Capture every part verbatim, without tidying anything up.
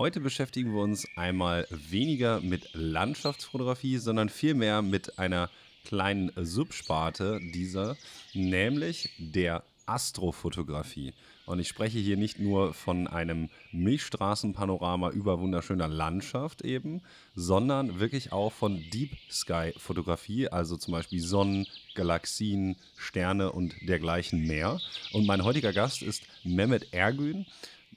Heute beschäftigen wir uns einmal weniger mit Landschaftsfotografie, sondern vielmehr mit einer kleinen Subsparte dieser, nämlich der Astrofotografie. Und ich spreche hier nicht nur von einem Milchstraßenpanorama über wunderschöner Landschaft eben, sondern wirklich auch von Deep Sky Fotografie, also zum Beispiel Sonnen, Galaxien, Sterne und dergleichen mehr. Und mein heutiger Gast ist Mehmet Ergün.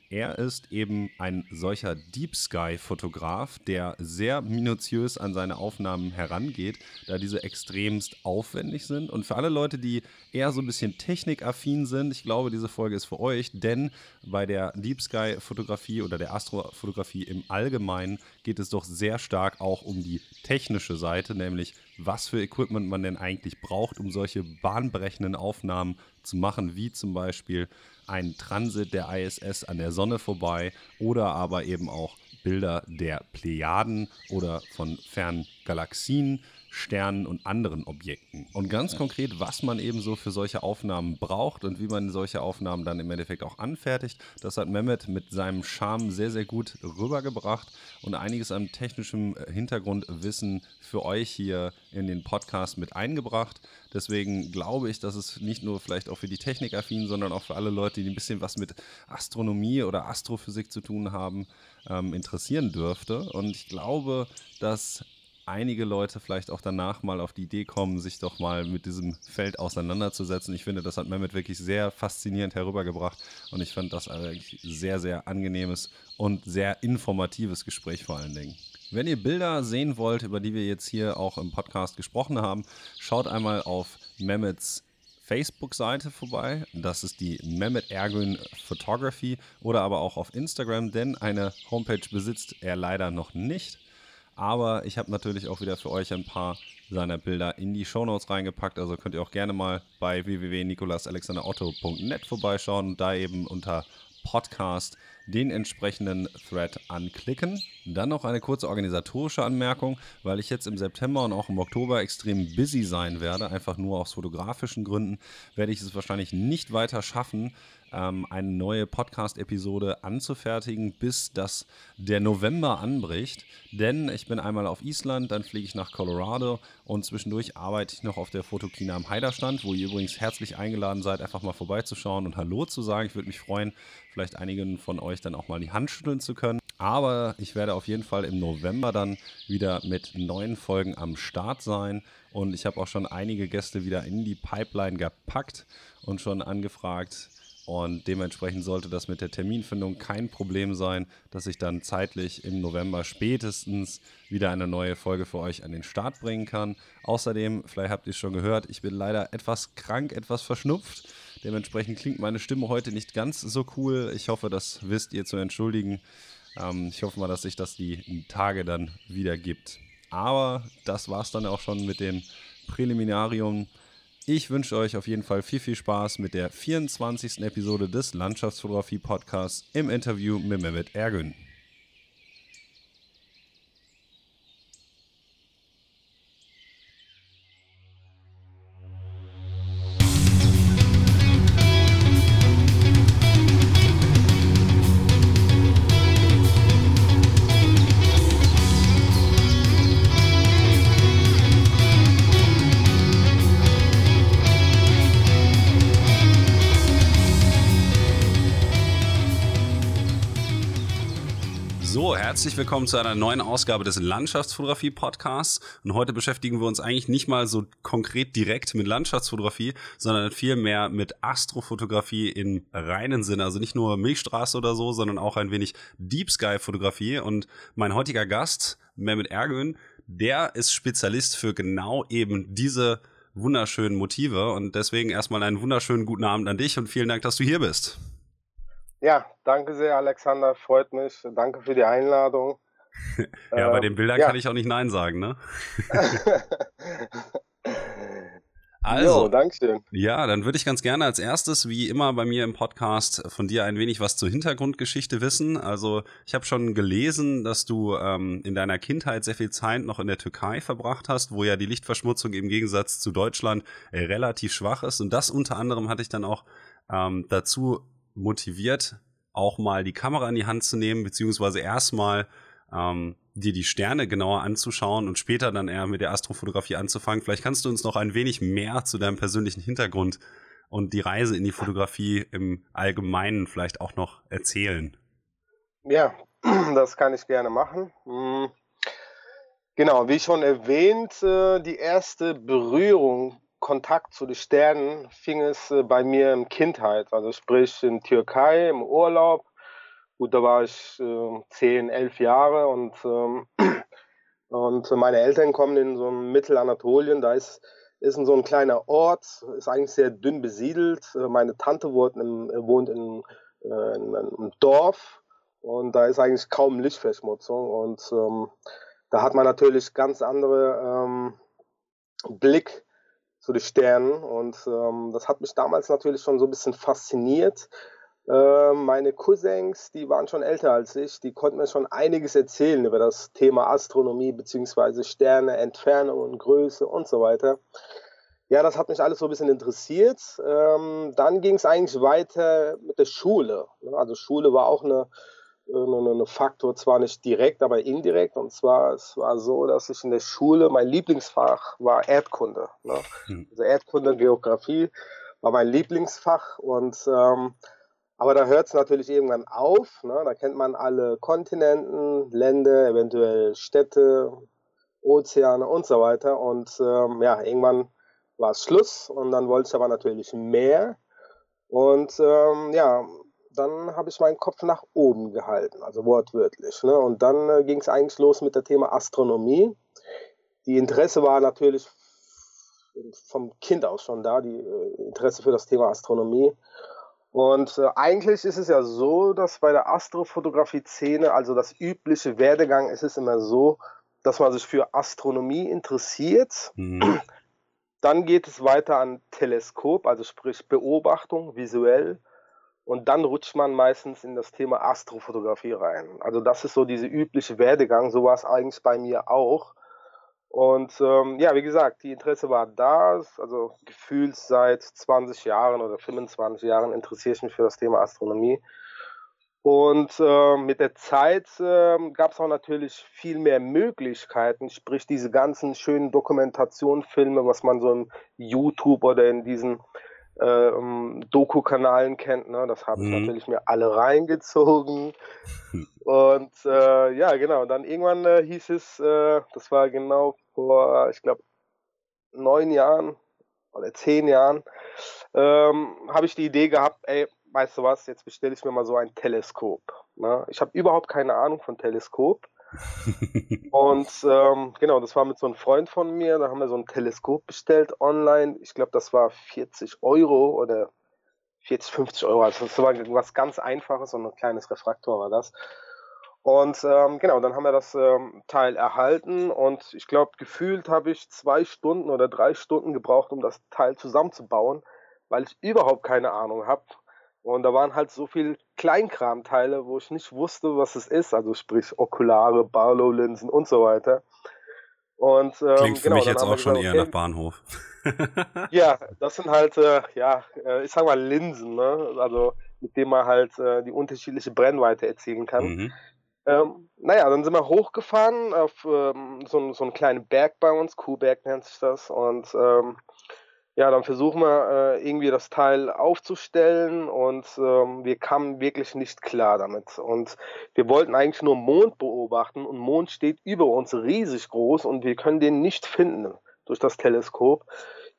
Er ist eben ein solcher Deep Sky Fotograf, der sehr minutiös an seine Aufnahmen herangeht, da diese extremst aufwendig sind. Und für alle Leute, die eher so ein bisschen technikaffin sind, ich glaube, diese Folge ist für euch, denn bei der Deep Sky Fotografie oder der Astrofotografie im Allgemeinen geht es doch sehr stark auch um die technische Seite, nämlich was für Equipment man denn eigentlich braucht, um solche bahnbrechenden Aufnahmen zu machen, wie zum Beispiel ein Transit der I S S an der Sonne vorbei oder aber eben auch Bilder der Plejaden oder von fernen Galaxien, Sternen und anderen Objekten. Und ganz konkret, was man eben so für solche Aufnahmen braucht und wie man solche Aufnahmen dann im Endeffekt auch anfertigt, das hat Mehmet mit seinem Charme sehr, sehr gut rübergebracht und einiges an technischem Hintergrundwissen für euch hier in den Podcast mit eingebracht. Deswegen glaube ich, dass es nicht nur vielleicht auch für die Technikaffinen, sondern auch für alle Leute, die ein bisschen was mit Astronomie oder Astrophysik zu tun haben, ähm, interessieren dürfte. Und ich glaube, dass einige Leute vielleicht auch danach mal auf die Idee kommen, sich doch mal mit diesem Feld auseinanderzusetzen. Ich finde, das hat Mehmet wirklich sehr faszinierend herübergebracht und ich fand das ein sehr, sehr angenehmes und sehr informatives Gespräch vor allen Dingen. Wenn ihr Bilder sehen wollt, über die wir jetzt hier auch im Podcast gesprochen haben, schaut einmal auf Mehmets Facebook-Seite vorbei, das ist die Mehmet Ergün Photography, oder aber auch auf Instagram, denn eine Homepage besitzt er leider noch nicht. Aber ich habe natürlich auch wieder für euch ein paar seiner Bilder in die Shownotes reingepackt. Also könnt ihr auch gerne mal bei w w w punkt nikolasalexanderotto punkt net vorbeischauen und da eben unter Podcast den entsprechenden Thread anklicken. Dann noch eine kurze organisatorische Anmerkung, weil ich jetzt im September und auch im Oktober extrem busy sein werde, einfach nur aus fotografischen Gründen, werde ich es wahrscheinlich nicht weiter schaffen, eine neue Podcast-Episode anzufertigen, bis das der November anbricht. Denn ich bin einmal auf Island, dann fliege ich nach Colorado und zwischendurch arbeite ich noch auf der Fotokina am Heiderstand, wo ihr übrigens herzlich eingeladen seid, einfach mal vorbeizuschauen und Hallo zu sagen. Ich würde mich freuen, vielleicht einigen von euch dann auch mal die Hand schütteln zu können. Aber ich werde auf jeden Fall im November dann wieder mit neuen Folgen am Start sein. Und ich habe auch schon einige Gäste wieder in die Pipeline gepackt und schon angefragt. Und dementsprechend sollte das mit der Terminfindung kein Problem sein, dass ich dann zeitlich im November spätestens wieder eine neue Folge für euch an den Start bringen kann. Außerdem, vielleicht habt ihr es schon gehört, ich bin leider etwas krank, etwas verschnupft. Dementsprechend klingt meine Stimme heute nicht ganz so cool. Ich hoffe, das wisst ihr zu entschuldigen. Ähm, ich hoffe mal, dass sich das die Tage dann wieder gibt. Aber das war's dann auch schon mit dem Präliminarium. Ich wünsche euch auf jeden Fall viel, viel Spaß mit der vierundzwanzigsten Episode des Landschaftsfotografie-Podcasts im Interview mit Mehmet Ergün. Herzlich willkommen zu einer neuen Ausgabe des Landschaftsfotografie-Podcasts. Und heute beschäftigen wir uns eigentlich nicht mal so konkret direkt mit Landschaftsfotografie, sondern vielmehr mit Astrofotografie im reinen Sinne. Also nicht nur Milchstraße oder so, sondern auch ein wenig Deep Sky-Fotografie. Und mein heutiger Gast, Mehmet Ergün, der ist Spezialist für genau eben diese wunderschönen Motive. Und deswegen erstmal einen wunderschönen guten Abend an dich und vielen Dank, dass du hier bist. Ja, danke sehr, Alexander, freut mich. Danke für die Einladung. Ja, ähm, bei den Bildern ja. Kann ich auch nicht Nein sagen, ne? Also, jo, Dankeschön. Ja, dann würde ich ganz gerne als erstes, wie immer bei mir im Podcast, von dir ein wenig was zur Hintergrundgeschichte wissen. Also ich habe schon gelesen, dass du ähm, in deiner Kindheit sehr viel Zeit noch in der Türkei verbracht hast, wo ja die Lichtverschmutzung im Gegensatz zu Deutschland äh, relativ schwach ist. Und das unter anderem hatte ich dann auch ähm, dazu motiviert, auch mal die Kamera in die Hand zu nehmen, beziehungsweise erstmal ähm, dir die Sterne genauer anzuschauen und später dann eher mit der Astrofotografie anzufangen. Vielleicht kannst du uns noch ein wenig mehr zu deinem persönlichen Hintergrund und die Reise in die Fotografie im Allgemeinen vielleicht auch noch erzählen. Ja, das kann ich gerne machen. Genau, wie schon erwähnt, die erste Berührung, Kontakt zu den Sternen fing es bei mir in Kindheit, also sprich in Türkei im Urlaub. Gut, da war ich zehn, elf Jahre und, und meine Eltern kommen in so einem Mittelanatolien, da ist, ist in so ein kleiner Ort, ist eigentlich sehr dünn besiedelt. Meine Tante wohnt in, wohnt in, in einem Dorf und da ist eigentlich kaum Lichtverschmutzung und ähm, da hat man natürlich ganz andere ähm, Blick zu den Sternen und ähm, das hat mich damals natürlich schon so ein bisschen fasziniert. Ähm, meine Cousins, die waren schon älter als ich, die konnten mir schon einiges erzählen über das Thema Astronomie bzw. Sterne, Entfernung und Größe und so weiter. Ja, das hat mich alles so ein bisschen interessiert. Ähm, dann ging es eigentlich weiter mit der Schule. Also Schule war auch eine, eine, eine Faktor, zwar nicht direkt, aber indirekt. Und zwar, es war so, dass ich in der Schule, mein Lieblingsfach war Erdkunde. Ne? Also Erdkunde, Geografie war mein Lieblingsfach. Und ähm, aber da hört es natürlich irgendwann auf. Ne? Da kennt man alle Kontinenten, Länder, eventuell Städte, Ozeane und so weiter. Und ähm, ja, irgendwann war es Schluss. Und dann wollte ich aber natürlich mehr. Und ähm, ja, dann habe ich meinen Kopf nach oben gehalten, also wortwörtlich. Ne? Und dann äh, ging es eigentlich los mit dem Thema Astronomie. Die Interesse war natürlich vom Kind aus schon da, die äh, Interesse für das Thema Astronomie. Und äh, eigentlich ist es ja so, dass bei der Astrofotografie-Szene, also das übliche Werdegang, es ist immer so, dass man sich für Astronomie interessiert. Mhm. Dann geht es weiter an Teleskop, also sprich Beobachtung, visuell. Und dann rutscht man meistens in das Thema Astrofotografie rein. Also das ist so diese übliche Werdegang, so war es eigentlich bei mir auch. Und ähm, ja, wie gesagt, die Interesse war da, also gefühlt seit zwanzig Jahren oder fünfundzwanzig Jahren interessiere ich mich für das Thema Astronomie. Und äh, mit der Zeit äh, gab es auch natürlich viel mehr Möglichkeiten, sprich diese ganzen schönen Dokumentationsfilme, was man so in YouTube oder in diesen äh, um, Doku-Kanalen kennt, ne? Das habe ich mhm. natürlich mir alle reingezogen. Und äh, ja, genau, dann irgendwann äh, hieß es, äh, das war genau vor, ich glaube, neun Jahren oder zehn Jahren, ähm, habe ich die Idee gehabt, ey, weißt du was, jetzt bestelle ich mir mal so ein Teleskop. Ne? Ich habe überhaupt keine Ahnung von Teleskop. Und ähm, genau, das war mit so einem Freund von mir, da haben wir so ein Teleskop bestellt online. Ich glaube, das war vierzig Euro oder vierzig, fünfzig Euro. Also das war was ganz Einfaches, so ein kleines Refraktor war das. Und ähm, genau, dann haben wir das ähm, Teil erhalten und ich glaube, gefühlt habe ich zwei Stunden oder drei Stunden gebraucht, um das Teil zusammenzubauen, weil ich überhaupt keine Ahnung habe. Und da waren halt so viele Kleinkramteile, wo ich nicht wusste, was es ist. Also sprich Okulare, Barlow-Linsen und so weiter. Und, ähm, klingt für genau, mich jetzt auch schon gesagt, eher okay, nach Bahnhof. Ja, das sind halt, äh, ja, ich sag mal Linsen, ne? Also mit denen man halt äh, die unterschiedliche Brennweite erzielen kann. Mhm. Ähm, naja, dann sind wir hochgefahren auf ähm, so, so einen kleinen Berg bei uns, Kuhberg nennt sich das. Und ähm, ja, dann versuchen wir äh, irgendwie das Teil aufzustellen und ähm, wir kamen wirklich nicht klar damit. Und wir wollten eigentlich nur Mond beobachten und Mond steht über uns riesig groß und wir können den nicht finden durch das Teleskop.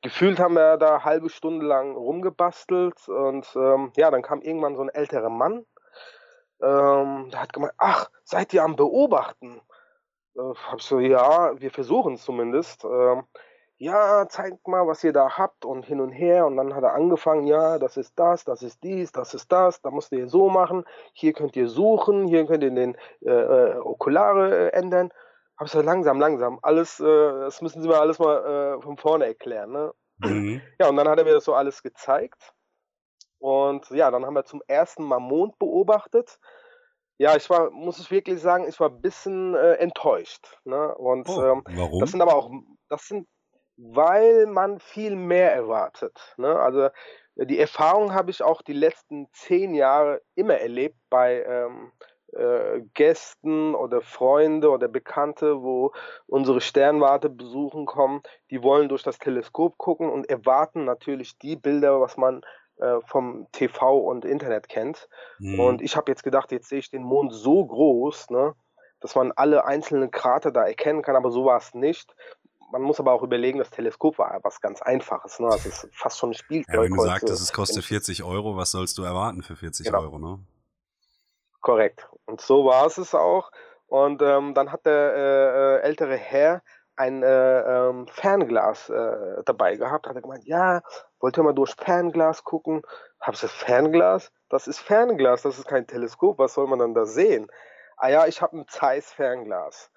Gefühlt haben wir da eine halbe Stunde lang rumgebastelt und ähm, ja, dann kam irgendwann so ein älterer Mann, ähm, der hat gemeint, ach, seid ihr am Beobachten? Äh, hab ich so, ja, wir versuchen es zumindest. Ähm, ja, zeigt mal, was ihr da habt und hin und her. Und dann hat er angefangen, ja, das ist das, das ist dies, das ist das, da müsst ihr so machen, hier könnt ihr suchen, hier könnt ihr den äh, Okulare äh, ändern. Hab's so langsam, langsam, alles, äh, das müssen sie mir alles mal äh, von vorne erklären, ne? Mhm. Ja, und dann hat er mir das so alles gezeigt. Und ja, dann haben wir zum ersten Mal Mond beobachtet. Ja, ich war, muss ich wirklich sagen, ich war ein bisschen äh, enttäuscht, ne? Und oh, ähm, warum? Das sind aber auch, das sind weil man viel mehr erwartet. Ne? Also Die Erfahrung habe ich auch die letzten zehn Jahre immer erlebt bei ähm, äh, Gästen oder Freunde oder Bekannte, wo unsere Sternwarte besuchen kommen. Die wollen durch das Teleskop gucken und erwarten natürlich die Bilder, was man äh, vom T V und Internet kennt. Mhm. Und ich habe jetzt gedacht, jetzt sehe ich den Mond so groß, ne, dass man alle einzelnen Krater da erkennen kann, aber so war es nicht. Man muss aber auch überlegen, das Teleskop war was ganz Einfaches. Ne? Das ist fast schon ein Spielzeug. Ja, wenn du sagst, es kostet vierzig Euro, was sollst du erwarten für vierzig genau. Euro? Ne? Korrekt. Und so war es es auch. Und ähm, dann hat der äh, ältere Herr ein äh, ähm, Fernglas äh, dabei gehabt. Hat er gemeint, ja, wollt ihr mal durch Fernglas gucken? Hab's das Fernglas? Das ist Fernglas, das ist kein Teleskop. Was soll man dann da sehen? Ah ja, ich habe ein Zeiss Fernglas.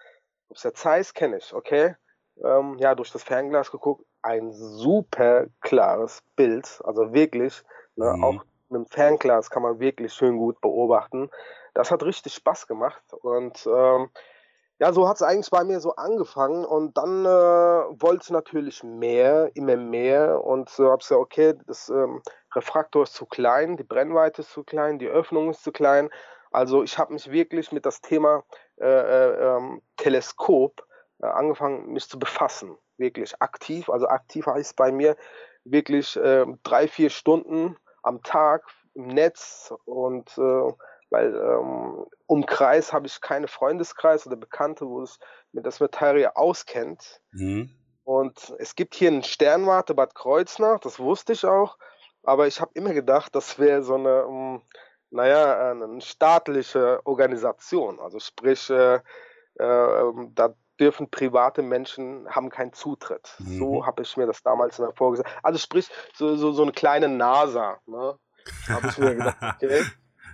Ob es der Zeiss kenne ich, okay? Ähm, ja, durch das Fernglas geguckt, ein super klares Bild, also wirklich, ne, mhm. auch mit dem Fernglas kann man wirklich schön gut beobachten. Das hat richtig Spaß gemacht und ähm, ja, so hat es eigentlich bei mir so angefangen und dann äh, wollte ich natürlich mehr, immer mehr und so habe ich gesagt, okay, das ähm, Refraktor ist zu klein, die Brennweite ist zu klein, die Öffnung ist zu klein, also ich habe mich wirklich mit das Thema äh, äh, ähm, Teleskop angefangen, mich zu befassen, wirklich aktiv, also aktiv heißt bei mir wirklich äh, drei, vier Stunden am Tag im Netz und äh, weil ähm, umkreis habe ich keine Freundeskreis oder Bekannte, wo es mir das Materie auskennt. Mhm. Und es gibt hier einen Sternwarte Bad Kreuznach, das wusste ich auch, aber ich habe immer gedacht, das wäre so eine, um, naja, eine staatliche Organisation, also sprich, äh, äh, da dürfen private Menschen, haben keinen Zutritt. Mhm. So habe ich mir das damals vorgesagt. Also sprich, so, so, so eine kleine NASA. Ne? Habe ich mir gedacht, okay,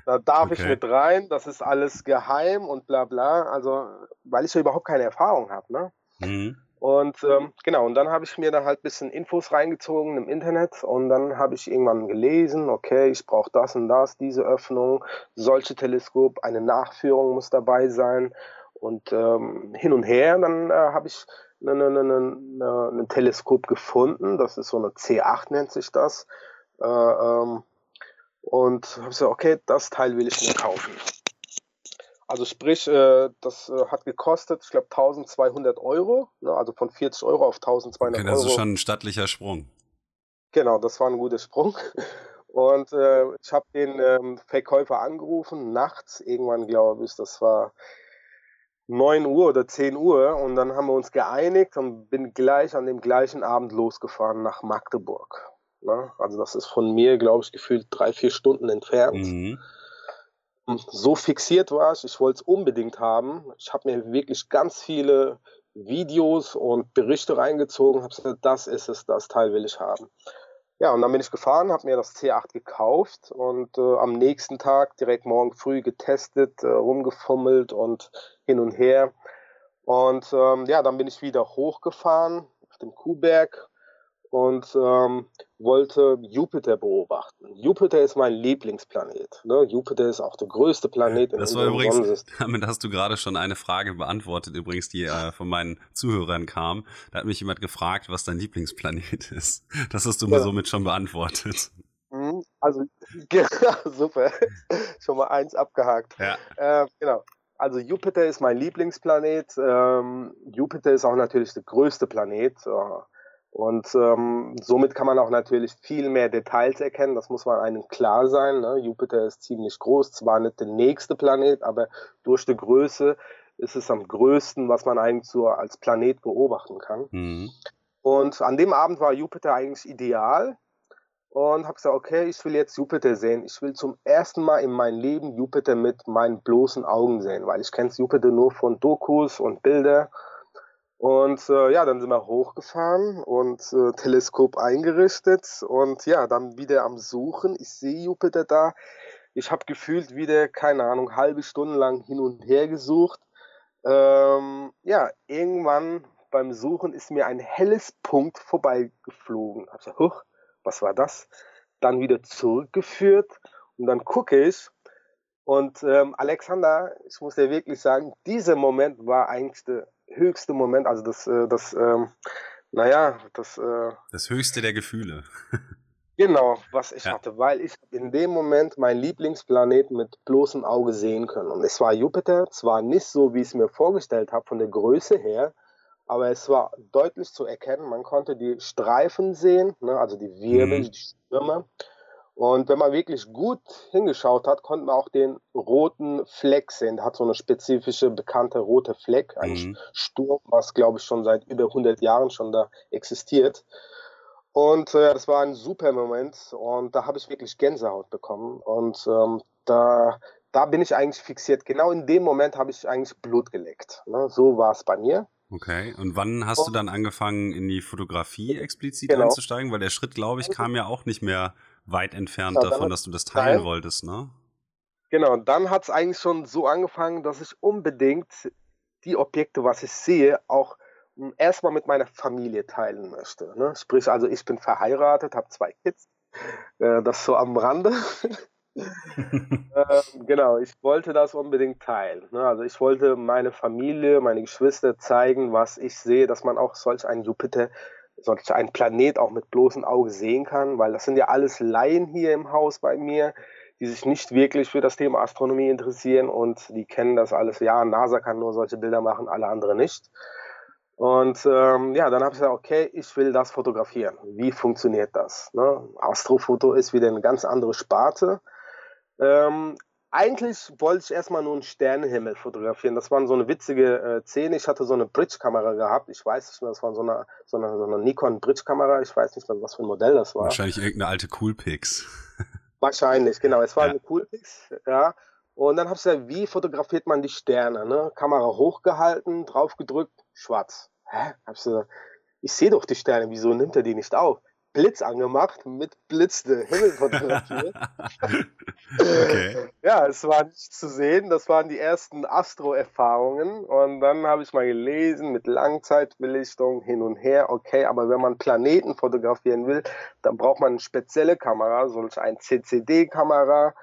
da darf okay. ich mit rein, das ist alles geheim und bla bla. Also, weil ich ja überhaupt keine Erfahrung habe. Ne? Mhm. Und ähm, genau, und dann habe ich mir da halt ein bisschen Infos reingezogen im Internet und dann habe ich irgendwann gelesen, okay, ich brauche das und das, diese Öffnung, solche Teleskop, eine Nachführung muss dabei sein. Und ähm, hin und her, dann äh, habe ich ein ne, ne, ne, ne, ne Teleskop gefunden, das ist so eine C acht nennt sich das. Äh, ähm, und habe gesagt, okay, das Teil will ich mir kaufen. Also sprich, äh, das äh, hat gekostet, ich glaube, zwölfhundert Euro, ne? Also von vierzig Euro auf zwölfhundert Euro. Okay, das ist schon ein stattlicher Sprung. Genau, das war ein guter Sprung. Und äh, ich habe den ähm, Verkäufer angerufen, nachts, irgendwann glaube ich, das war neun Uhr oder zehn Uhr und dann haben wir uns geeinigt und bin gleich an dem gleichen Abend losgefahren nach Magdeburg. Na, also das ist von mir, glaube ich, gefühlt drei, vier Stunden entfernt. Mhm. So fixiert war ich, ich wollte es unbedingt haben. Ich habe mir wirklich ganz viele Videos und Berichte reingezogen, habe gesagt, das ist es, das Teil will ich haben. Ja, und dann bin ich gefahren, habe mir das C acht gekauft und äh, am nächsten Tag direkt morgen früh getestet, äh, rumgefummelt und hin und her. Und ähm, ja, dann bin ich wieder hochgefahren auf dem Kuhberg und ähm, wollte Jupiter beobachten. Jupiter ist mein Lieblingsplanet. Ne? Jupiter ist auch der größte Planet in unserem Sonnensystem. Damit hast du gerade schon eine Frage beantwortet, übrigens, die äh, von meinen Zuhörern kam. Da hat mich jemand gefragt, was dein Lieblingsplanet ist. Das hast du ja. mir somit schon beantwortet. Also, super. Schon mal eins abgehakt. Ja. Äh, genau. Also Jupiter ist mein Lieblingsplanet. Ähm, Jupiter ist auch natürlich der größte Planet. Äh, Und ähm, somit kann man auch natürlich viel mehr Details erkennen, das muss man einem klar sein. Ne? Jupiter ist ziemlich groß, zwar nicht der nächste Planet, aber durch die Größe ist es am größten, was man eigentlich so als Planet beobachten kann. Mhm. Und an dem Abend war Jupiter eigentlich ideal und habe gesagt, okay, ich will jetzt Jupiter sehen. Ich will zum ersten Mal in meinem Leben Jupiter mit meinen bloßen Augen sehen, weil ich kenne Jupiter nur von Dokus und Bilder. Und äh, ja, dann sind wir hochgefahren und äh, Teleskop eingerichtet und ja, dann wieder am Suchen. Ich sehe Jupiter da. Ich habe gefühlt wieder, keine Ahnung, halbe Stunde lang hin und her gesucht. Ähm, ja, irgendwann beim Suchen ist mir ein helles Punkt vorbeigeflogen. Ich dachte, huch, was war das? Dann wieder zurückgeführt und dann gucke ich. Und ähm, Alexander, ich muss dir wirklich sagen, dieser Moment war eigentlich der höchste Moment, also das, das, ähm, naja, das... Äh, das höchste der Gefühle. Genau, was ich ja. hatte, weil ich in dem Moment meinen Lieblingsplaneten mit bloßem Auge sehen können. Und es war Jupiter, zwar nicht so, wie ich es mir vorgestellt habe, von der Größe her, aber es war deutlich zu erkennen. Man konnte die Streifen sehen, ne, also die Wirbel, mhm. die Stürme. Und wenn man wirklich gut hingeschaut hat, konnte man auch den roten Fleck sehen. Der hat so eine spezifische, bekannte rote Fleck, ein mhm. Sturm, was, glaube ich, schon seit über hundert Jahren schon da existiert. Und äh, das war ein super Moment und da habe ich wirklich Gänsehaut bekommen und ähm, da, da bin ich eigentlich fixiert. Genau in dem Moment habe ich eigentlich Blut geleckt. Ne? So war es bei mir. Okay, und wann hast und, du dann angefangen, in die Fotografie explizit genau. einzusteigen? Weil der Schritt, glaube ich, kam ja auch nicht mehr weit entfernt genau, davon, dass du das teilen dann, wolltest, ne? Genau, dann hat es eigentlich schon so angefangen, dass ich unbedingt die Objekte, was ich sehe, auch erstmal mit meiner Familie teilen möchte. Ne? Sprich, also ich bin verheiratet, habe zwei Kids, äh, das so am Rande. äh, genau, ich wollte das unbedingt teilen. Ne? Also ich wollte meine Familie, meine Geschwister zeigen, was ich sehe, dass man auch solch einen Jupiter, solch einen Planet auch mit bloßem Auge sehen kann, weil das sind ja alles Laien hier im Haus bei mir, die sich nicht wirklich für das Thema Astronomie interessieren und die kennen das alles. Ja, NASA kann nur solche Bilder machen, alle anderen nicht. Und ähm, ja, dann habe ich gesagt, okay, ich will das fotografieren. Wie funktioniert das? Ne? Astrofoto ist wieder eine ganz andere Sparte. Ähm, eigentlich wollte ich erstmal nur einen Sternenhimmel fotografieren. Das war so eine witzige äh, Szene. Ich hatte so eine Bridge-Kamera gehabt. Ich weiß nicht mehr, das war so eine, so eine, so eine Nikon-Bridge-Kamera. Ich weiß nicht mehr, was für ein Modell das war. Wahrscheinlich irgendeine alte Coolpix. Wahrscheinlich, genau. Es war ja. eine Coolpix, ja. Und dann habe ich gesagt, wie fotografiert man die Sterne? Ne? Kamera hochgehalten, drauf gedrückt, schwarz. Hä? Hab ich gesagt, ich sehe doch die Sterne, wieso nimmt er die nicht auf? Blitz angemacht, mit Blitz den Himmel fotografiert. Okay. Ja, es war nichts zu sehen, das waren die ersten Astro-Erfahrungen und dann habe ich mal gelesen, mit Langzeitbelichtung hin und her, okay, aber wenn man Planeten fotografieren will, dann braucht man eine spezielle Kamera, solch eine C C D-Kamera,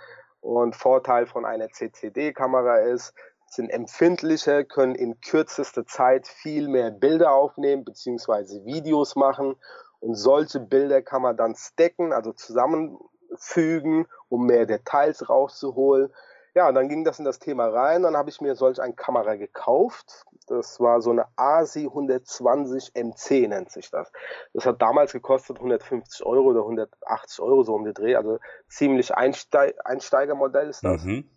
und Vorteil von einer C C D-Kamera ist, sind empfindlicher, können in kürzester Zeit viel mehr Bilder aufnehmen bzw. Videos machen und solche Bilder kann man dann stacken, also zusammenfügen, um mehr Details rauszuholen. Ja, und dann ging das in das Thema rein, dann habe ich mir solch eine Kamera gekauft. Das war so eine A S I hundertzwanzig M C nennt sich das. Das hat damals gekostet hundertfünfzig Euro oder hundertachtzig Euro so um den Dreh, also ziemlich Einsteig- Einsteigermodell ist das. Mhm.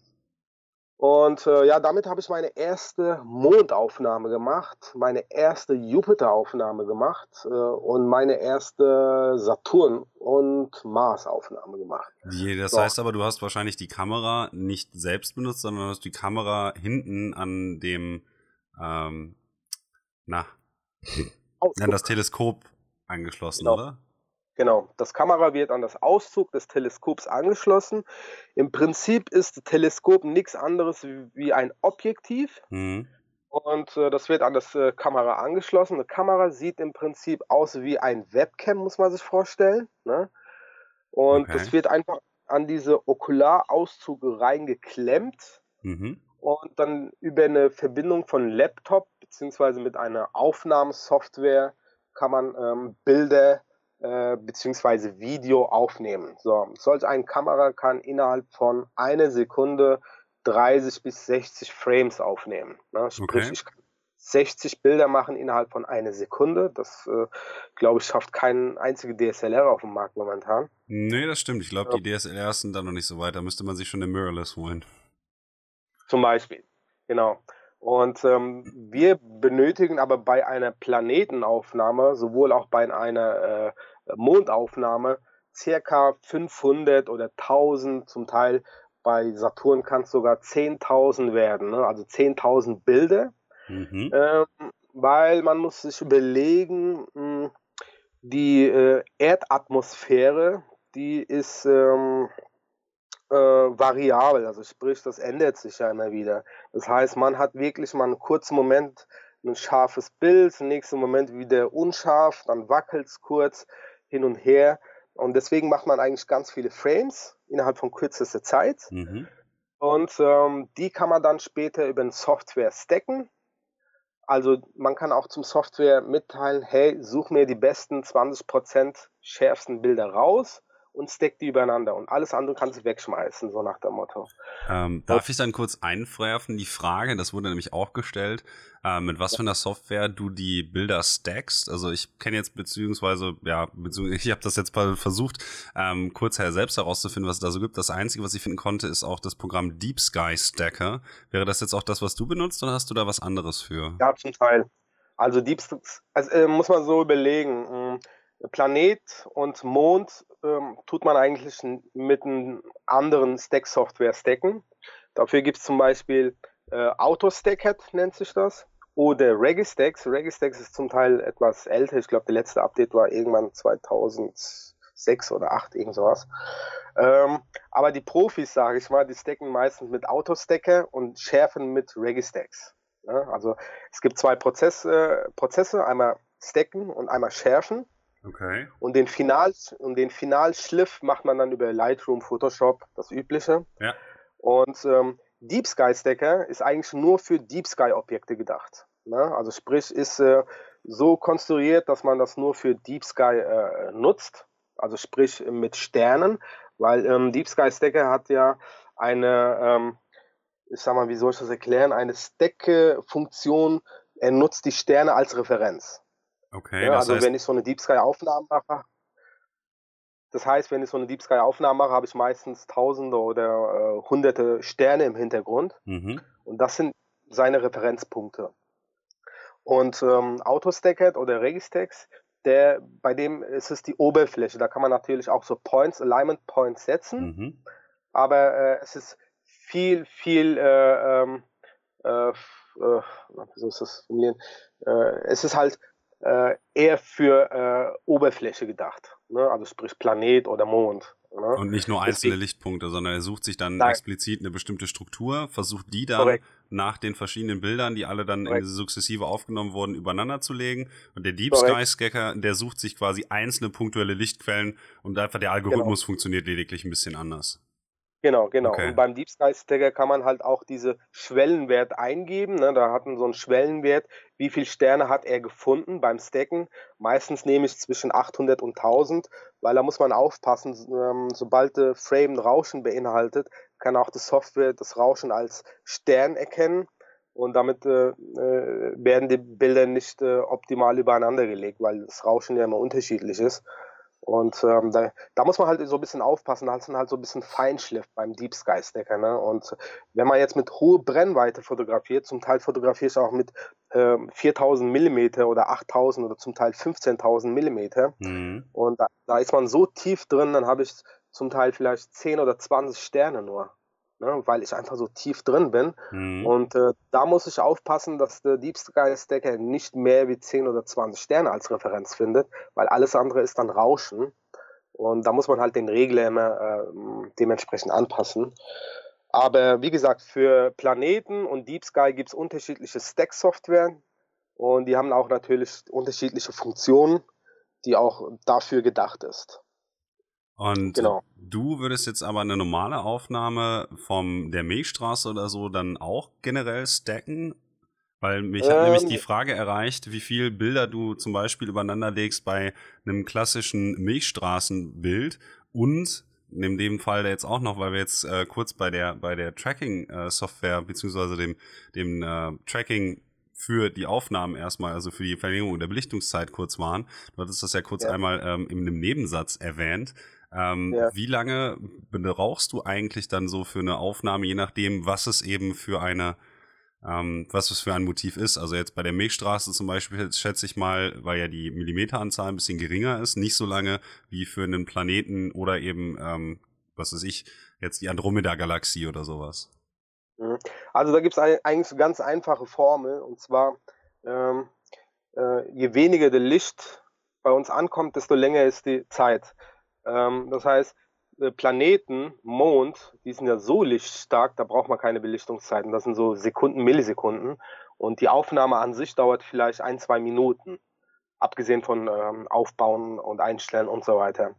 Und äh, ja, damit habe ich meine erste Mondaufnahme gemacht, meine erste Jupiteraufnahme gemacht äh, und meine erste Saturn- und Marsaufnahme gemacht. Je, das so. heißt aber, du hast wahrscheinlich die Kamera nicht selbst benutzt, sondern du hast die Kamera hinten an dem, ähm, na, an das Teleskop angeschlossen, genau. oder? Genau, das Kamera wird an das Auszug des Teleskops angeschlossen. Im Prinzip ist das Teleskop nichts anderes wie ein Objektiv. Mhm. Und äh, das wird an das äh, Kamera angeschlossen. Eine Kamera sieht im Prinzip aus wie ein Webcam, muss man sich vorstellen. Ne? Und okay. das wird einfach an diese Okularauszüge reingeklemmt. Mhm. Und dann über eine Verbindung von Laptop bzw. mit einer Aufnahmesoftware kann man ähm, Bilder beziehungsweise Video aufnehmen. So, solch eine Kamera kann innerhalb von einer Sekunde dreißig bis sechzig Frames aufnehmen. Ne? Sprich, okay. ich kann sechzig Bilder machen innerhalb von einer Sekunde. Das, äh, glaube ich, schafft kein einziger D S L R auf dem Markt momentan. Nee, das stimmt. Ich glaube, ja. die D S L Rs sind da noch nicht so weit. Da müsste man sich schon eine Mirrorless holen. Zum Beispiel, genau. Und ähm, wir benötigen aber bei einer Planetenaufnahme, sowohl auch bei einer äh, Mondaufnahme, circa fünfhundert oder tausend, zum Teil bei Saturn kann es sogar zehntausend werden, ne? Also zehntausend Bilder, mhm. ähm, weil man muss sich überlegen, mh, die äh, Erdatmosphäre, die ist... Ähm, Äh, variabel, also sprich, das ändert sich ja immer wieder. Das heißt, man hat wirklich mal einen kurzen Moment ein scharfes Bild, im nächsten Moment wieder unscharf, dann wackelt es kurz hin und her und deswegen macht man eigentlich ganz viele Frames innerhalb von kürzester Zeit mhm. und ähm, die kann man dann später über eine Software stacken. Also man kann auch zum Software mitteilen, hey, such mir die besten zwanzig Prozent schärfsten Bilder raus und stack die übereinander und alles andere kannst du wegschmeißen, so nach dem Motto. Ähm, darf ich dann kurz einwerfen, die Frage, das wurde nämlich auch gestellt, äh, mit was für einer Software du die Bilder stackst? Also ich kenne jetzt beziehungsweise, ja, beziehungsweise, ich habe das jetzt versucht, ähm, kurz selbst herauszufinden, was es da so gibt. Das Einzige, was ich finden konnte, ist auch das Programm Deep Sky Stacker. Wäre das jetzt auch das, was du benutzt, oder hast du da was anderes für? Ja, zum Teil. Also Deep Sky, also, äh, muss man so überlegen, Planet und Mond ähm, tut man eigentlich mit einem anderen Stack-Software stacken. Dafür gibt es zum Beispiel äh, AutoStacker, nennt sich das, oder Registax. Registax ist zum Teil etwas älter. Ich glaube, der letzte Update war irgendwann zweitausendsechs oder zweitausendacht, irgend sowas. Ähm, aber die Profis, sage ich mal, die stacken meistens mit AutoStacker und schärfen mit Registax. Ja, also es gibt zwei Prozesse, Prozesse, einmal stacken und einmal schärfen. Okay. Und den Final, und den Finalschliff macht man dann über Lightroom, Photoshop, das Übliche. Ja. Und ähm, Deep Sky Stacker ist eigentlich nur für Deep Sky Objekte gedacht. Ne? Also sprich, ist äh, so konstruiert, dass man das nur für Deep Sky äh, nutzt. Also sprich mit Sternen, weil ähm, Deep Sky Stacker hat ja eine, ähm, ich sag mal, wie soll ich das erklären, eine Stack-Funktion. Er nutzt die Sterne als Referenz. Okay, ja, das also heißt, wenn ich so eine Deep Sky Aufnahme mache, das heißt, wenn ich so eine Deep Sky Aufnahme mache, habe ich meistens Tausende oder äh, Hunderte Sterne im Hintergrund, mhm. und das sind seine Referenzpunkte. Und ähm, AutoStacker oder Registax, der, bei dem ist es die Oberfläche, da kann man natürlich auch so Points, Alignment Points setzen, mhm. aber äh, es ist viel, viel äh, äh, äh, wie ist das formulieren? Äh, es ist halt Äh, eher für äh, Oberfläche gedacht, ne? Also sprich Planet oder Mond. Ne? Und nicht nur einzelne Deswegen, Lichtpunkte, sondern er sucht sich dann nein. explizit eine bestimmte Struktur, versucht die dann Korrekt. nach den verschiedenen Bildern, die alle dann in sukzessive aufgenommen wurden, übereinander zu legen. Und der Deep Sky Stacker, der sucht sich quasi einzelne punktuelle Lichtquellen und einfach der Algorithmus genau. funktioniert lediglich ein bisschen anders. Genau, genau. Okay. Und beim Deep Sky Stacker kann man halt auch diese Schwellenwert eingeben. Ne? Da hat man so einen Schwellenwert, wie viele Sterne hat er gefunden beim Stacken. Meistens nehme ich zwischen achthundert und tausend, weil da muss man aufpassen, sobald der Frame Rauschen beinhaltet, kann auch die Software das Rauschen als Stern erkennen und damit äh, werden die Bilder nicht äh, optimal übereinander gelegt, weil das Rauschen ja immer unterschiedlich ist. Und ähm, da, da muss man halt so ein bisschen aufpassen, da hat man halt so ein bisschen Feinschliff beim Deep Sky Stacker. Ne? Und wenn man jetzt mit hoher Brennweite fotografiert, zum Teil fotografiere ich auch mit ähm, viertausend Millimeter oder achttausend oder zum Teil fünfzehntausend Millimeter. Mhm. Und da, da ist man so tief drin, dann habe ich zum Teil vielleicht zehn oder zwanzig Sterne nur, ne? Weil ich einfach so tief drin bin. Mhm. Und äh, da muss ich aufpassen, dass der Deep Sky Stacker nicht mehr wie zehn oder zwanzig Sterne als Referenz findet, weil alles andere ist dann Rauschen. Und da muss man halt den Regler immer äh, dementsprechend anpassen. Aber wie gesagt, für Planeten und Deep Sky gibt es unterschiedliche Stack-Software und die haben auch natürlich unterschiedliche Funktionen, die auch dafür gedacht ist. Und genau. du würdest jetzt aber eine normale Aufnahme von der Milchstraße oder so dann auch generell stacken? Weil mich ähm, hat nämlich die Frage erreicht, wie viele Bilder du zum Beispiel übereinander legst bei einem klassischen Milchstraßenbild und in dem Fall jetzt auch noch, weil wir jetzt äh, kurz bei der bei der Tracking-Software äh, beziehungsweise dem, dem äh, Tracking für die Aufnahmen erstmal, also für die Verlängerung der Belichtungszeit kurz waren. Du hattest das ja kurz ja. einmal ähm, in einem Nebensatz erwähnt. Ähm, ja. Wie lange brauchst du eigentlich dann so für eine Aufnahme, je nachdem, was es eben für eine, ähm, was es für ein Motiv ist? Also jetzt bei der Milchstraße zum Beispiel, schätze ich mal, weil ja die Millimeteranzahl ein bisschen geringer ist, nicht so lange wie für einen Planeten oder eben, ähm, was weiß ich, jetzt die Andromeda-Galaxie oder sowas. Also da gibt es eigentlich eine ganz einfache Formel, und zwar, ähm, äh, je weniger das Licht bei uns ankommt, desto länger ist die Zeit. Das heißt, Planeten, Mond, die sind ja so lichtstark, da braucht man keine Belichtungszeiten. Das sind so Sekunden, Millisekunden. Und die Aufnahme an sich dauert vielleicht ein, zwei Minuten. Abgesehen von ähm, Aufbauen und Einstellen und so weiter.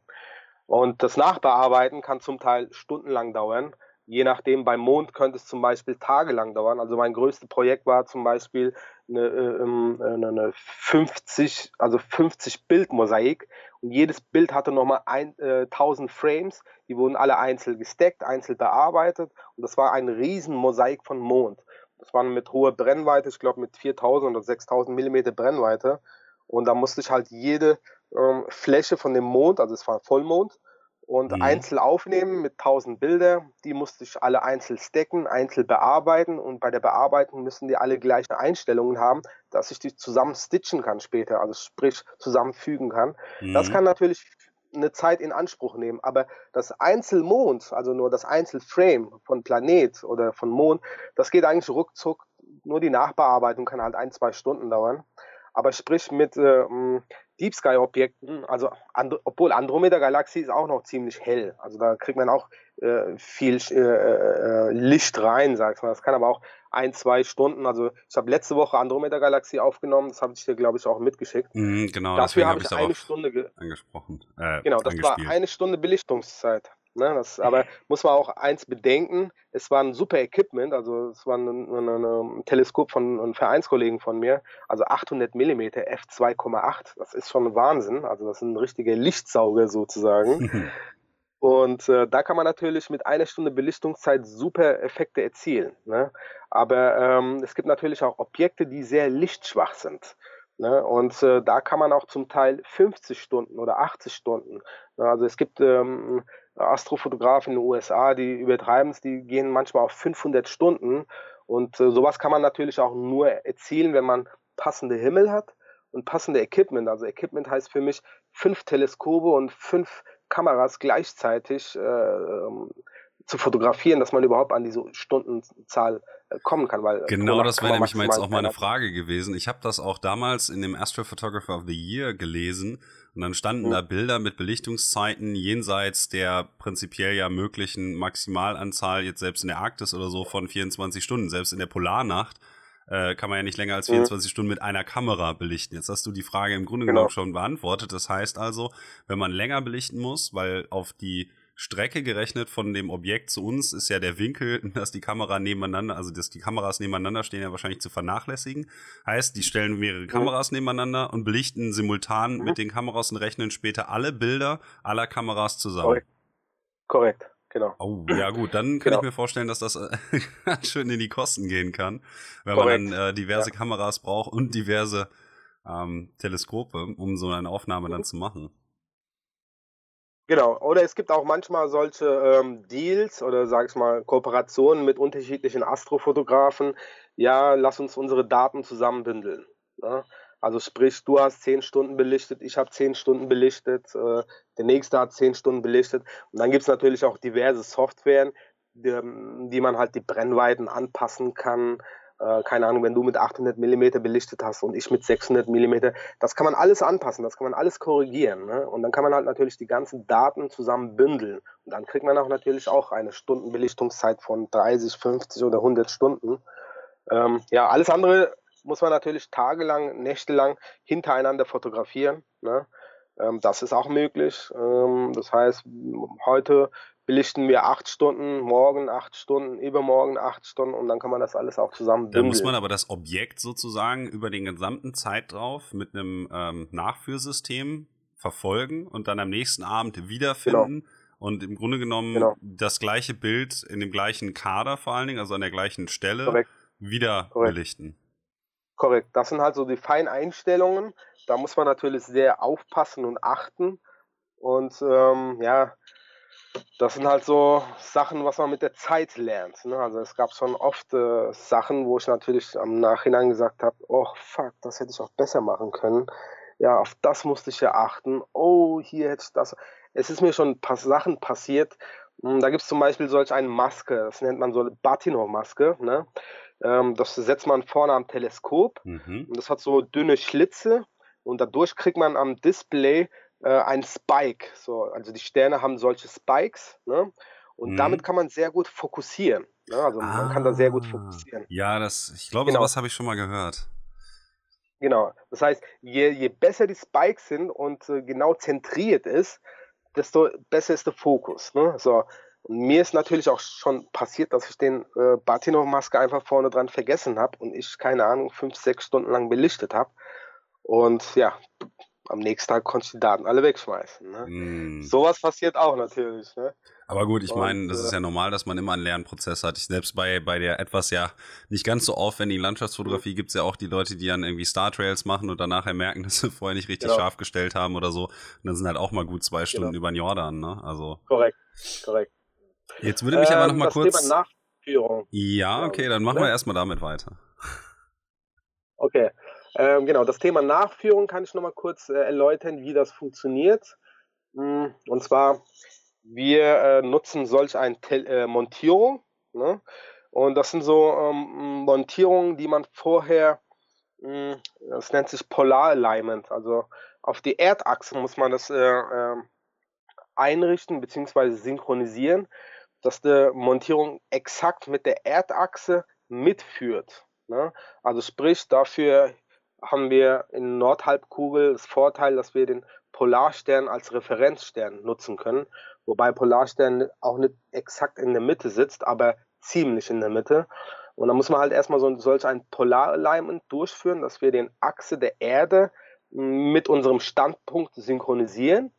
Und das Nachbearbeiten kann zum Teil stundenlang dauern. Je nachdem, beim Mond könnte es zum Beispiel tagelang dauern. Also mein größtes Projekt war zum Beispiel eine, äh, eine fünfzig, also fünfzig Bildmosaik. Und jedes Bild hatte nochmal ein, äh, tausend Frames, die wurden alle einzeln gestackt, einzeln bearbeitet. Und das war ein riesen Mosaik von Mond. Das waren mit hoher Brennweite, ich glaube mit viertausend oder sechstausend Millimeter Brennweite. Und da musste ich halt jede ähm, Fläche von dem Mond, also es war Vollmond, und mhm. einzeln aufnehmen mit tausend Bilder. Die musste ich alle einzeln stacken, einzeln bearbeiten. Und bei der Bearbeitung müssen die alle gleichen Einstellungen haben, dass ich die zusammen stitchen kann später, also sprich zusammenfügen kann. Mhm. Das kann natürlich eine Zeit in Anspruch nehmen. Aber das Einzelmond, also nur das Einzelframe von Planet oder von Mond, das geht eigentlich ruckzuck. Nur die Nachbearbeitung kann halt ein, zwei Stunden dauern. Aber sprich mit äh, Deep Sky Objekten, also and, obwohl Andromeda-Galaxie ist auch noch ziemlich hell, also da kriegt man auch äh, viel äh, Licht rein, sagst du mal. Das kann aber auch ein, zwei Stunden, also ich habe letzte Woche Andromeda-Galaxie aufgenommen, das habe ich dir, glaube ich, auch mitgeschickt. Mhm, genau, dafür habe ich eine Stunde angesprochen. Äh, genau, das angespielt. War eine Stunde Belichtungszeit. Ne, das, aber muss man auch eins bedenken, es war ein super Equipment, also es war ein, ein, ein Teleskop von einem Vereinskollegen von mir, also achthundert Millimeter F zwei Komma acht, das ist schon Wahnsinn, also das ist ein richtiger Lichtsauger sozusagen. Und äh, da kann man natürlich mit einer Stunde Belichtungszeit super Effekte erzielen. Ne? Aber ähm, es gibt natürlich auch Objekte, die sehr lichtschwach sind. Ne, und äh, da kann man auch zum Teil fünfzig Stunden oder achtzig Stunden. Ne, also es gibt ähm, Astrofotografen in den U S A, die übertreiben es, die gehen manchmal auf fünfhundert Stunden. Und äh, sowas kann man natürlich auch nur erzielen, wenn man passende Himmel hat und passende Equipment. Also Equipment heißt für mich fünf Teleskope und fünf Kameras gleichzeitig äh, ähm, zu fotografieren, dass man überhaupt an diese Stundenzahl kommen kann. Weil genau, das wäre nämlich mal jetzt auch meine Frage gewesen. Ich habe das auch damals in dem Astrophotographer of the Year gelesen und dann standen mhm. da Bilder mit Belichtungszeiten jenseits der prinzipiell ja möglichen Maximalanzahl, jetzt selbst in der Arktis oder so, von vierundzwanzig Stunden. Selbst in der Polarnacht äh, kann man ja nicht länger als vierundzwanzig mhm. Stunden mit einer Kamera belichten. Jetzt hast du die Frage im Grunde genau. genommen schon beantwortet. Das heißt also, wenn man länger belichten muss, weil auf die Strecke gerechnet von dem Objekt zu uns ist ja der Winkel, dass die Kamera nebeneinander, also dass die Kameras nebeneinander stehen, ja wahrscheinlich zu vernachlässigen. Heißt, die stellen mehrere Kameras nebeneinander und belichten simultan mhm. mit den Kameras und rechnen später alle Bilder aller Kameras zusammen. Korrekt, Korrekt. Genau. Oh, ja gut, dann kann genau. ich mir vorstellen, dass das ganz schön in die Kosten gehen kann, wenn Korrekt. man dann äh, diverse ja. Kameras braucht und diverse ähm, Teleskope, um so eine Aufnahme mhm. dann zu machen. Genau, oder es gibt auch manchmal solche ähm, Deals oder sag ich mal Kooperationen mit unterschiedlichen Astrofotografen. Ja, lass uns unsere Daten zusammenbündeln. Ne? Also sprich, du hast zehn Stunden belichtet, ich habe zehn Stunden belichtet, äh, der nächste hat zehn Stunden belichtet. Und dann gibt es natürlich auch diverse Softwaren, die, die man halt die Brennweiten anpassen kann. Keine Ahnung, wenn du mit achthundert Millimeter belichtet hast und ich mit sechshundert Millimeter, das kann man alles anpassen, das kann man alles korrigieren. Ne? Und dann kann man halt natürlich die ganzen Daten zusammen bündeln. Und dann kriegt man auch natürlich auch eine Stundenbelichtungszeit von dreißig, fünfzig oder hundert Stunden. Ähm, ja, alles andere muss man natürlich tagelang, nächtelang hintereinander fotografieren. Ne? Ähm, das ist auch möglich. Ähm, das heißt, heute belichten wir acht Stunden, morgen acht Stunden, übermorgen acht Stunden und dann kann man das alles auch zusammen bündeln. Da muss man aber das Objekt sozusagen über den gesamten Zeitrauf mit einem ähm, Nachführsystem verfolgen und dann am nächsten Abend wiederfinden genau. und im Grunde genommen genau. das gleiche Bild in dem gleichen Kader vor allen Dingen, also an der gleichen Stelle, Korrekt. wieder Korrekt. belichten. Korrekt, das sind halt so die Feineinstellungen, da muss man natürlich sehr aufpassen und achten und ähm, ja, das sind halt so Sachen, was man mit der Zeit lernt. Ne? Also es gab schon oft äh, Sachen, wo ich natürlich am Nachhinein gesagt habe, oh fuck, das hätte ich auch besser machen können. Ja, auf das musste ich ja achten. Oh, hier hätte ich das. Es ist mir schon ein paar Sachen passiert. Da gibt es zum Beispiel solch eine Maske, das nennt man so eine Bahtinov-Maske. Ne? Ähm, das setzt man vorne am Teleskop mhm. und das hat so dünne Schlitze und dadurch kriegt man am Display ein Spike, so, also die Sterne haben solche Spikes, ne? Und mhm. damit kann man sehr gut fokussieren, ne? Also ah. man kann da sehr gut fokussieren. Ja, das, ich glaube, genau. sowas habe ich schon mal gehört. Genau, das heißt, je, je besser die Spikes sind und äh, genau zentriert ist, desto besser ist der Fokus, ne? So, und mir ist natürlich auch schon passiert, dass ich den äh, Bahtinov-Maske einfach vorne dran vergessen habe und ich, keine Ahnung, fünf, sechs Stunden lang belichtet habe und ja, am nächsten Tag konntest du die Daten alle wegschmeißen. Ne? Mm. Sowas passiert auch natürlich. Ne? Aber gut, ich meine, das äh, ist ja normal, dass man immer einen Lernprozess hat. Ich selbst bei, bei der etwas ja nicht ganz so aufwendigen Landschaftsfotografie gibt es ja auch die Leute, die dann irgendwie Star Trails machen und dann nachher merken, dass sie vorher nicht richtig genau. scharf gestellt haben oder so. Und dann sind halt auch mal gut zwei Stunden genau. über den Jordan. Ne? Also. Korrekt, korrekt. Jetzt würde mich ähm, aber noch mal das kurz... Thema Nachführung. Ja, okay, dann machen wir erstmal damit weiter. Okay. Ähm, genau, das Thema Nachführung kann ich nochmal kurz äh, erläutern, wie das funktioniert. Und zwar, wir äh, nutzen solch eine Tel- äh, Montierung. Ne? Und das sind so ähm, Montierungen, die man vorher, mh, das nennt sich Polar Alignment, also auf die Erdachse muss man das äh, äh, einrichten bzw. synchronisieren, dass die Montierung exakt mit der Erdachse mitführt. Ne? Also sprich, dafür haben wir in Nordhalbkugel das Vorteil, dass wir den Polarstern als Referenzstern nutzen können, wobei Polarstern auch nicht exakt in der Mitte sitzt, aber ziemlich in der Mitte. Und da muss man halt erstmal so, solch ein Polaralignment durchführen, dass wir den Achse der Erde mit unserem Standpunkt synchronisieren.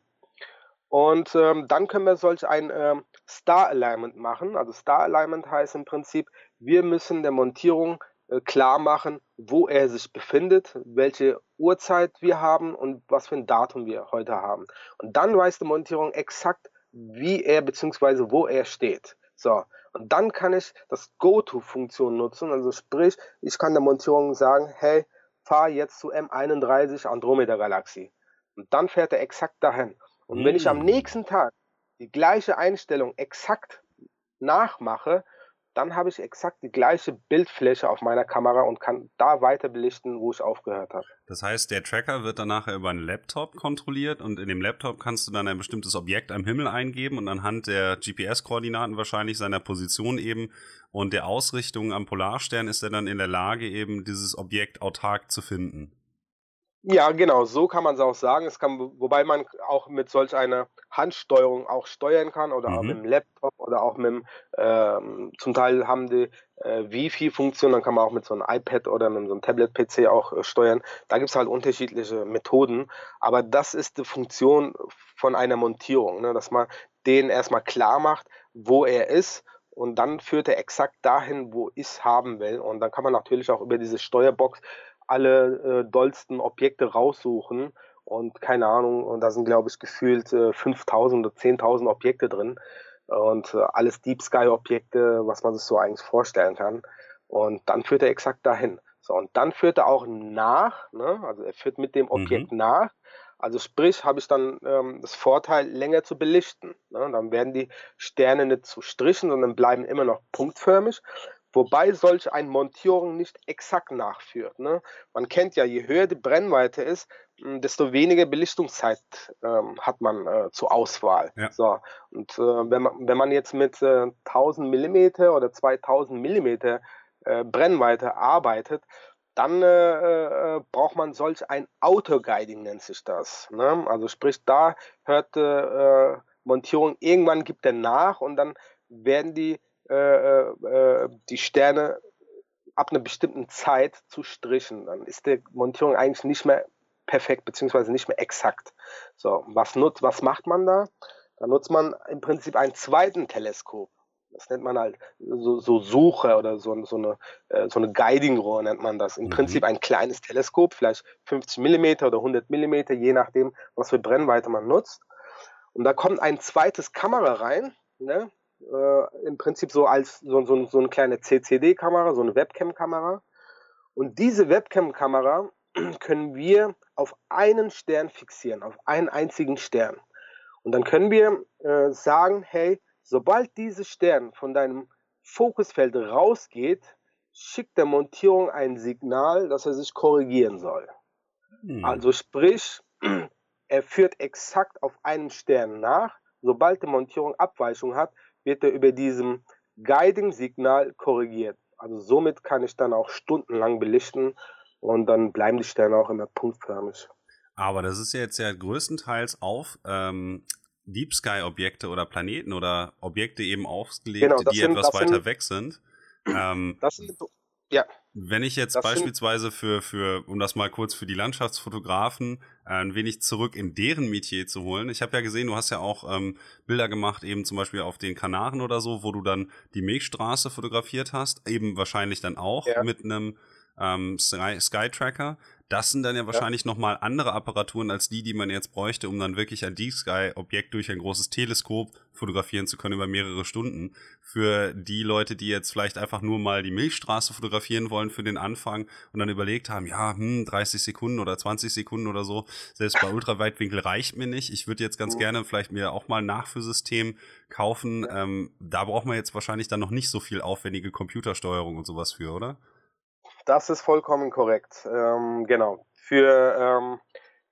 Und ähm, dann können wir solch ein ähm, Star Alignment machen. Also Star Alignment heißt im Prinzip, wir müssen der Montierung klar machen, wo er sich befindet, welche Uhrzeit wir haben und was für ein Datum wir heute haben. Und dann weiß die Montierung exakt, wie er bzw. wo er steht. So, und dann kann ich das Go-To-Funktion nutzen, also sprich, ich kann der Montierung sagen, hey, fahr jetzt zu M einunddreißig Andromeda-Galaxie. Und dann fährt er exakt dahin. Und wenn ich am nächsten Tag die gleiche Einstellung exakt nachmache, dann habe ich exakt die gleiche Bildfläche auf meiner Kamera und kann da weiter belichten, wo ich aufgehört habe. Das heißt, der Tracker wird dann nachher über einen Laptop kontrolliert und in dem Laptop kannst du dann ein bestimmtes Objekt am Himmel eingeben und anhand der G P S-Koordinaten wahrscheinlich seiner Position eben und der Ausrichtung am Polarstern ist er dann in der Lage, eben dieses Objekt autark zu finden. Ja, genau, so kann man es auch sagen. Es kann, wobei man auch mit solch einer Handsteuerung auch steuern kann oder mhm. auch mit dem Laptop oder auch mit dem, ähm, zum Teil haben die äh, Wi-Fi-Funktion, dann kann man auch mit so einem iPad oder mit so einem Tablet-P C auch äh, steuern. Da gibt es halt unterschiedliche Methoden, aber das ist die Funktion von einer Montierung, ne? Dass man denen erstmal klar macht, wo er ist. Und dann führt er exakt dahin, wo ich es haben will. Und dann kann man natürlich auch über diese Steuerbox alle äh, dollsten Objekte raussuchen und keine Ahnung, und da sind, glaube ich, gefühlt äh, fünftausend oder zehntausend Objekte drin und äh, alles Deep Sky Objekte, was man sich so eigentlich vorstellen kann, und dann führt er exakt dahin. So, und dann führt er auch nach, ne? Also er führt mit dem Objekt mhm. nach, also sprich, habe ich dann ähm, das Vorteil, länger zu belichten, ne? Dann werden die Sterne nicht zu Strichen, sondern bleiben immer noch punktförmig. Wobei solch eine Montierung nicht exakt nachführt. Ne? Man kennt ja, je höher die Brennweite ist, desto weniger Belichtungszeit ähm, hat man äh, zur Auswahl. Ja. So, und äh, wenn, man, wenn man jetzt mit äh, tausend Millimeter oder zweitausend Millimeter äh, Brennweite arbeitet, dann äh, äh, braucht man solch ein Auto-Guiding, nennt sich das. Ne? Also sprich, da hört die äh, Montierung, irgendwann gibt er nach und dann werden die die Sterne ab einer bestimmten Zeit zu strichen. Dann ist die Montierung eigentlich nicht mehr perfekt, beziehungsweise nicht mehr exakt. So, was, nutzt, was macht man da? Da nutzt man im Prinzip einen zweiten Teleskop. Das nennt man halt so, so Suche oder so, so eine, so eine Guiding-Rohr nennt man das. Im Prinzip ein kleines Teleskop, vielleicht fünfzig Millimeter oder hundert Millimeter, je nachdem, was für Brennweite man nutzt. Und da kommt ein zweites Kamera rein, ne? Äh, im Prinzip so als so, so, so eine kleine C C D-Kamera, so eine Webcam-Kamera. Und diese Webcam-Kamera können wir auf einen Stern fixieren, auf einen einzigen Stern. Und dann können wir äh, sagen, hey, sobald dieser Stern von deinem Fokusfeld rausgeht, schickt der Montierung ein Signal, dass er sich korrigieren soll. Hm. Also sprich, er führt exakt auf einen Stern nach. Sobald die Montierung Abweichung hat, wird er über diesem Guiding-Signal korrigiert. Also somit kann ich dann auch stundenlang belichten und dann bleiben die Sterne auch immer punktförmig. Aber das ist ja jetzt ja größtenteils auf ähm, Deep Sky-Objekte oder Planeten oder Objekte eben ausgelegt, genau, die sind, etwas weiter sind, weg sind. Ähm, das sind, ja. Wenn ich jetzt das beispielsweise für, für, um das mal kurz für die Landschaftsfotografen äh, ein wenig zurück in deren Metier zu holen. Ich habe ja gesehen, du hast ja auch ähm, Bilder gemacht, eben zum Beispiel auf den Kanaren oder so, wo du dann die Milchstraße fotografiert hast, eben wahrscheinlich dann auch ja. mit einem ähm, Sky, Sky-Tracker. Das sind dann ja wahrscheinlich ja. nochmal andere Apparaturen als die, die man jetzt bräuchte, um dann wirklich ein Deep Sky-Objekt durch ein großes Teleskop fotografieren zu können über mehrere Stunden. Für die Leute, die jetzt vielleicht einfach nur mal die Milchstraße fotografieren wollen für den Anfang und dann überlegt haben, ja, hm, dreißig Sekunden oder zwanzig Sekunden oder so, selbst bei Ultraweitwinkel reicht mir nicht. Ich würde jetzt ganz mhm. gerne vielleicht mir auch mal ein Nachführsystem kaufen. Ähm, da braucht man jetzt wahrscheinlich dann noch nicht so viel aufwendige Computersteuerung und sowas für, oder? Das ist vollkommen korrekt, ähm, genau. Für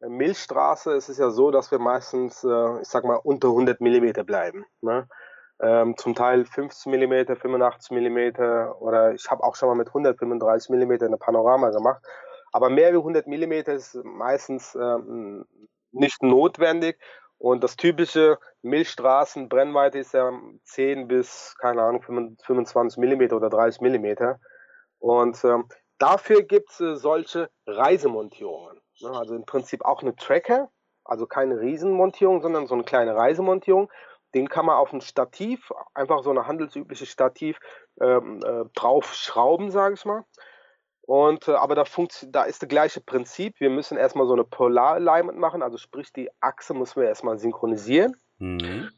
ähm, Milchstraße ist es ja so, dass wir meistens, äh, ich sag mal, unter hundert Millimeter bleiben. Ne? Ähm, zum Teil fünfzig Millimeter, fünfundachtzig Millimeter oder ich habe auch schon mal mit hundertfünfunddreißig Millimeter eine Panorama gemacht. Aber mehr wie hundert Millimeter ist meistens ähm, nicht notwendig. Und das typische Milchstraßenbrennweite ist ja zehn bis, keine Ahnung, fünfundzwanzig Millimeter oder dreißig Millimeter. Und ähm, dafür gibt es äh, solche Reisemontierungen. Ne? Also im Prinzip auch eine Tracker, also keine Riesenmontierung, sondern so eine kleine Reisemontierung. Den kann man auf ein Stativ, einfach so eine handelsübliche Stativ, ähm, äh, draufschrauben, sage ich mal. Und, äh, aber da, funkt, da ist das gleiche Prinzip. Wir müssen erstmal so eine Polaralignment machen, also sprich die Achse müssen wir erstmal synchronisieren. Mhm.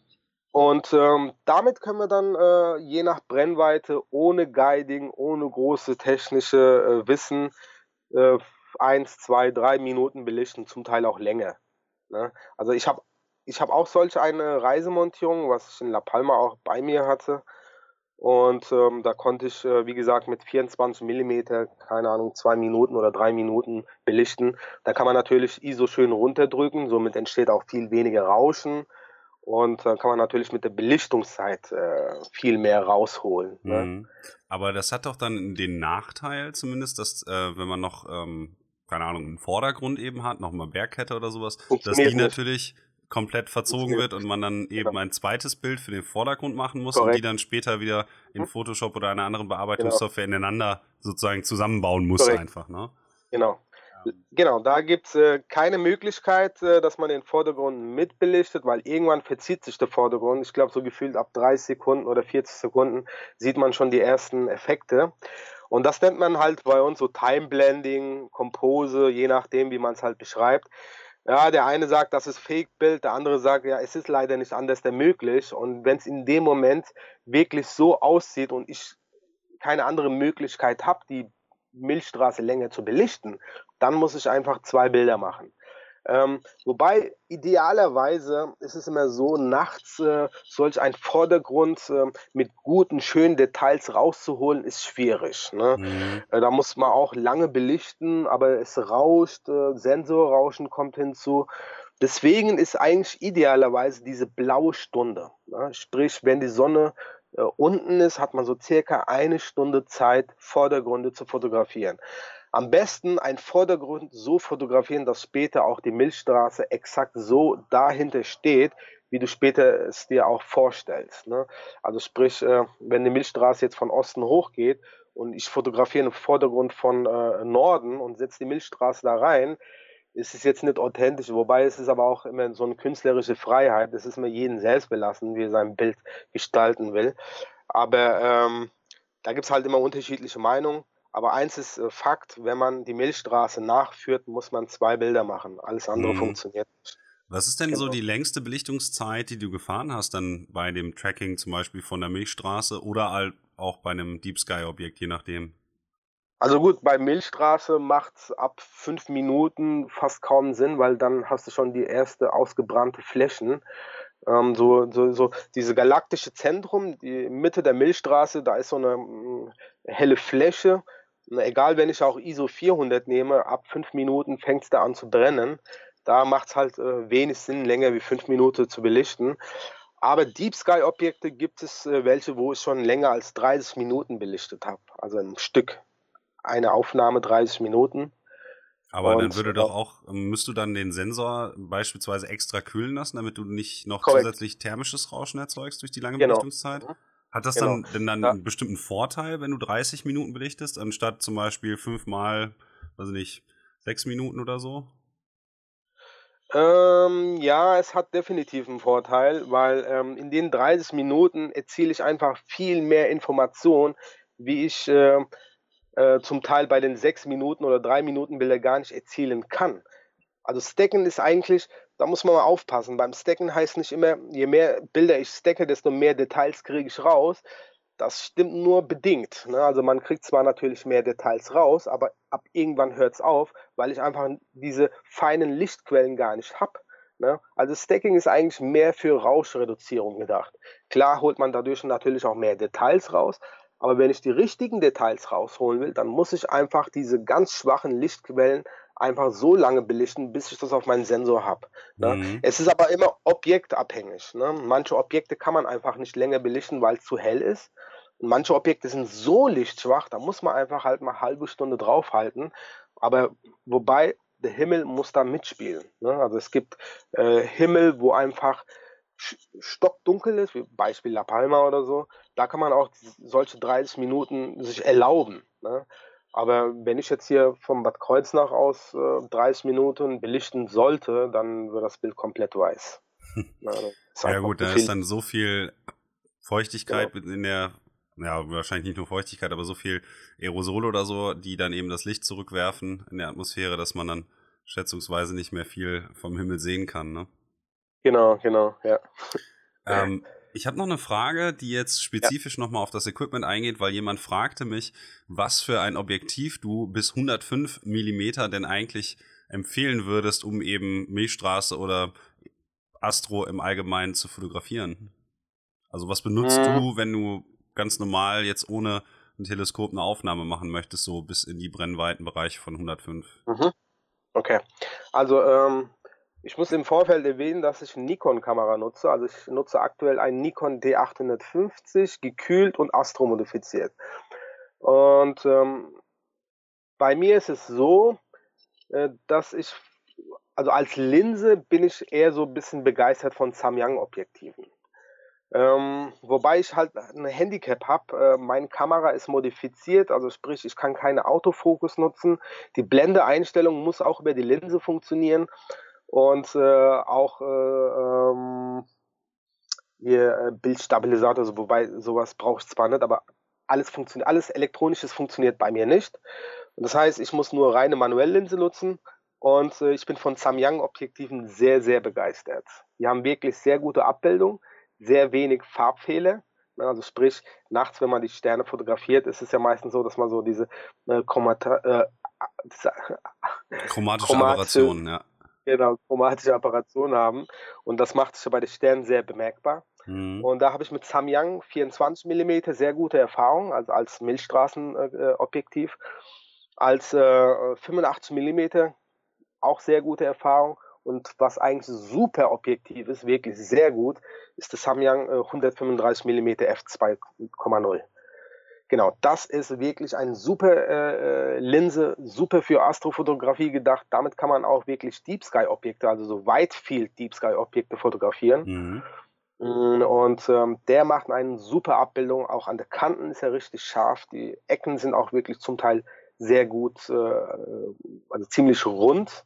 Und ähm, damit können wir dann äh, je nach Brennweite, ohne Guiding, ohne große technische äh, Wissen, äh, eins, zwei, drei Minuten belichten, zum Teil auch länger. Ne? Also ich habe ich hab auch solch eine Reisemontierung, was ich in La Palma auch bei mir hatte. Und ähm, da konnte ich, äh, wie gesagt, mit vierundzwanzig Millimeter, keine Ahnung, zwei Minuten oder drei Minuten belichten. Da kann man natürlich I S O schön runterdrücken, somit entsteht auch viel weniger Rauschen. Und dann kann man natürlich mit der Belichtungszeit äh, viel mehr rausholen. Ne? Mhm. Aber das hat doch dann den Nachteil zumindest, dass äh, wenn man noch, ähm, keine Ahnung, einen Vordergrund eben hat, noch mal Bergkette oder sowas, dass die natürlich komplett verzogen wird und man dann eben genau. ein zweites Bild für den Vordergrund machen muss Korrekt. Und die dann später wieder in Photoshop oder einer anderen Bearbeitungssoftware genau. ineinander sozusagen zusammenbauen muss Korrekt. Einfach. Ne? Genau. Genau, da gibt es äh, keine Möglichkeit, äh, dass man den Vordergrund mitbelichtet, weil irgendwann verzieht sich der Vordergrund. Ich glaube, so gefühlt ab dreißig Sekunden oder vierzig Sekunden sieht man schon die ersten Effekte. Und das nennt man halt bei uns so Time-Blending, Compose, je nachdem, wie man es halt beschreibt. Ja, der eine sagt, das ist Fake-Bild, der andere sagt, ja, es ist leider nicht anders denn möglich. Und wenn es in dem Moment wirklich so aussieht und ich keine andere Möglichkeit habe, die Milchstraße länger zu belichten, dann muss ich einfach zwei Bilder machen. Ähm, wobei idealerweise ist es immer so, nachts äh, solch ein Vordergrund äh, mit guten, schönen Details rauszuholen, ist schwierig. Ne? Mhm. Äh, da muss man auch lange belichten, aber es rauscht, äh, Sensorrauschen kommt hinzu. Deswegen ist eigentlich idealerweise diese blaue Stunde. Ne? Sprich, wenn die Sonne äh, unten ist, hat man so circa eine Stunde Zeit, Vordergründe zu fotografieren. Am besten einen Vordergrund so fotografieren, dass später auch die Milchstraße exakt so dahinter steht, wie du später es dir auch vorstellst. Ne? Also sprich, wenn die Milchstraße jetzt von Osten hochgeht und ich fotografiere einen Vordergrund von Norden und setze die Milchstraße da rein, ist es jetzt nicht authentisch, wobei es ist aber auch immer so eine künstlerische Freiheit. Das ist mir jedem selbst belassen, wie er sein Bild gestalten will. Aber ähm, da gibt es halt immer unterschiedliche Meinungen. Aber eins ist äh, Fakt, wenn man die Milchstraße nachführt, muss man zwei Bilder machen. Alles andere mhm. funktioniert nicht. Was ist denn genau. so die längste Belichtungszeit, die du gefahren hast, dann bei dem Tracking zum Beispiel von der Milchstraße oder auch bei einem Deep Sky Objekt, je nachdem? Also gut, bei Milchstraße macht es ab fünf Minuten fast kaum Sinn, weil dann hast du schon die erste ausgebrannte Flächen. Ähm, so, so, so diese galaktische Zentrum, die Mitte der Milchstraße, da ist so eine mh, helle Fläche. Egal, wenn ich auch I S O vierhundert nehme, ab fünf Minuten fängt es da an zu brennen. Da macht es halt äh, wenig Sinn, länger wie fünf Minuten zu belichten. Aber Deep Sky Objekte gibt es äh, welche, wo ich schon länger als dreißig Minuten belichtet habe. Also ein Stück, eine Aufnahme dreißig Minuten. Aber und, dann würde doch auch, müsstest du dann den Sensor beispielsweise extra kühlen lassen, damit du nicht noch korrekt. Zusätzlich thermisches Rauschen erzeugst durch die lange genau. Belichtungszeit? Mhm. Hat das genau. dann denn dann ja. einen bestimmten Vorteil, wenn du dreißig Minuten belichtest, anstatt zum Beispiel fünfmal, weiß nicht, sechs Minuten oder so? Ähm, ja, es hat definitiv einen Vorteil, weil ähm, in den dreißig Minuten erziele ich einfach viel mehr Information, wie ich äh, äh, zum Teil bei den sechs Minuten oder drei Minuten Bilder gar nicht erzielen kann. Also Stacken ist eigentlich, da muss man mal aufpassen. Beim Stacken heißt nicht immer, je mehr Bilder ich stacke, desto mehr Details kriege ich raus. Das stimmt nur bedingt. Ne? Also man kriegt zwar natürlich mehr Details raus, aber ab irgendwann hört es auf, weil ich einfach diese feinen Lichtquellen gar nicht habe. Ne? Also Stacking ist eigentlich mehr für Rauschreduzierung gedacht. Klar holt man dadurch natürlich auch mehr Details raus, aber wenn ich die richtigen Details rausholen will, dann muss ich einfach diese ganz schwachen Lichtquellen einfach so lange belichten, bis ich das auf meinen Sensor habe. Ne? Mhm. Es ist aber immer objektabhängig. Ne? Manche Objekte kann man einfach nicht länger belichten, weil es zu hell ist. Und manche Objekte sind so lichtschwach, da muss man einfach halt mal eine halbe Stunde draufhalten. Aber wobei, der Himmel muss da mitspielen. Ne? Also es gibt äh, Himmel, wo einfach stockdunkel ist, wie Beispiel La Palma oder so. Da kann man auch solche dreißig Minuten sich erlauben. Ne? Aber wenn ich jetzt hier vom Bad Kreuznach aus äh, dreißig Minuten belichten sollte, dann wird das Bild komplett weiß. Na, ja gut, da ist dann so viel Feuchtigkeit genau. in der, ja wahrscheinlich nicht nur Feuchtigkeit, aber so viel Aerosole oder so, die dann eben das Licht zurückwerfen in der Atmosphäre, dass man dann schätzungsweise nicht mehr viel vom Himmel sehen kann. Ne? Genau, genau, ja. Ähm, Ich habe noch eine Frage, die jetzt spezifisch ja. nochmal auf das Equipment eingeht, weil jemand fragte mich, was für ein Objektiv du bis hundertfünf Millimeter denn eigentlich empfehlen würdest, um eben Milchstraße oder Astro im Allgemeinen zu fotografieren. Also was benutzt mhm. du, wenn du ganz normal jetzt ohne ein Teleskop eine Aufnahme machen möchtest, so bis in die Brennweitenbereiche von hundertfünf? Mhm. Okay, also ähm ich muss im Vorfeld erwähnen, dass ich eine Nikon-Kamera nutze. Also ich nutze aktuell einen Nikon D achthundertfünfzig, gekühlt und astromodifiziert. Und ähm, bei mir ist es so, äh, dass ich, also als Linse bin ich eher so ein bisschen begeistert von Samyang-Objektiven. Ähm, wobei ich halt ein Handicap habe, äh, meine Kamera ist modifiziert, also sprich, ich kann keinen Autofokus nutzen. Die Blende-Einstellung muss auch über die Linse funktionieren. Und äh, auch äh, ähm, hier, äh, Bildstabilisator, also, wobei sowas brauche ich zwar nicht, aber alles funktioniert, alles Elektronisches funktioniert bei mir nicht. Und das heißt, ich muss nur reine Manuelllinse nutzen und äh, ich bin von Samyang-Objektiven sehr, sehr begeistert. Die haben wirklich sehr gute Abbildung, sehr wenig Farbfehler. Also sprich, nachts, wenn man die Sterne fotografiert, ist es ja meistens so, dass man so diese äh, Chromata- äh, diese, chromatische Chromat- Aberrationen, ja. Genau, chromatische Apparationen haben. Und das macht sich ja bei den Sternen sehr bemerkbar. Mhm. Und da habe ich mit Samyang vierundzwanzig Millimeter sehr gute Erfahrung, also als Milchstraßenobjektiv. Als äh, fünfundachtzig Millimeter auch sehr gute Erfahrung. Und was eigentlich super objektiv ist, wirklich sehr gut, ist das Samyang hundertfünfunddreißig Millimeter f zwei Komma null. Genau, das ist wirklich eine super äh, Linse, super für Astrofotografie gedacht. Damit kann man auch wirklich Deep Sky Objekte, also so Wide Field Deep Sky Objekte fotografieren. Mhm. Und ähm, der macht eine super Abbildung, auch an den Kanten ist er richtig scharf. Die Ecken sind auch wirklich zum Teil sehr gut, äh, also ziemlich rund.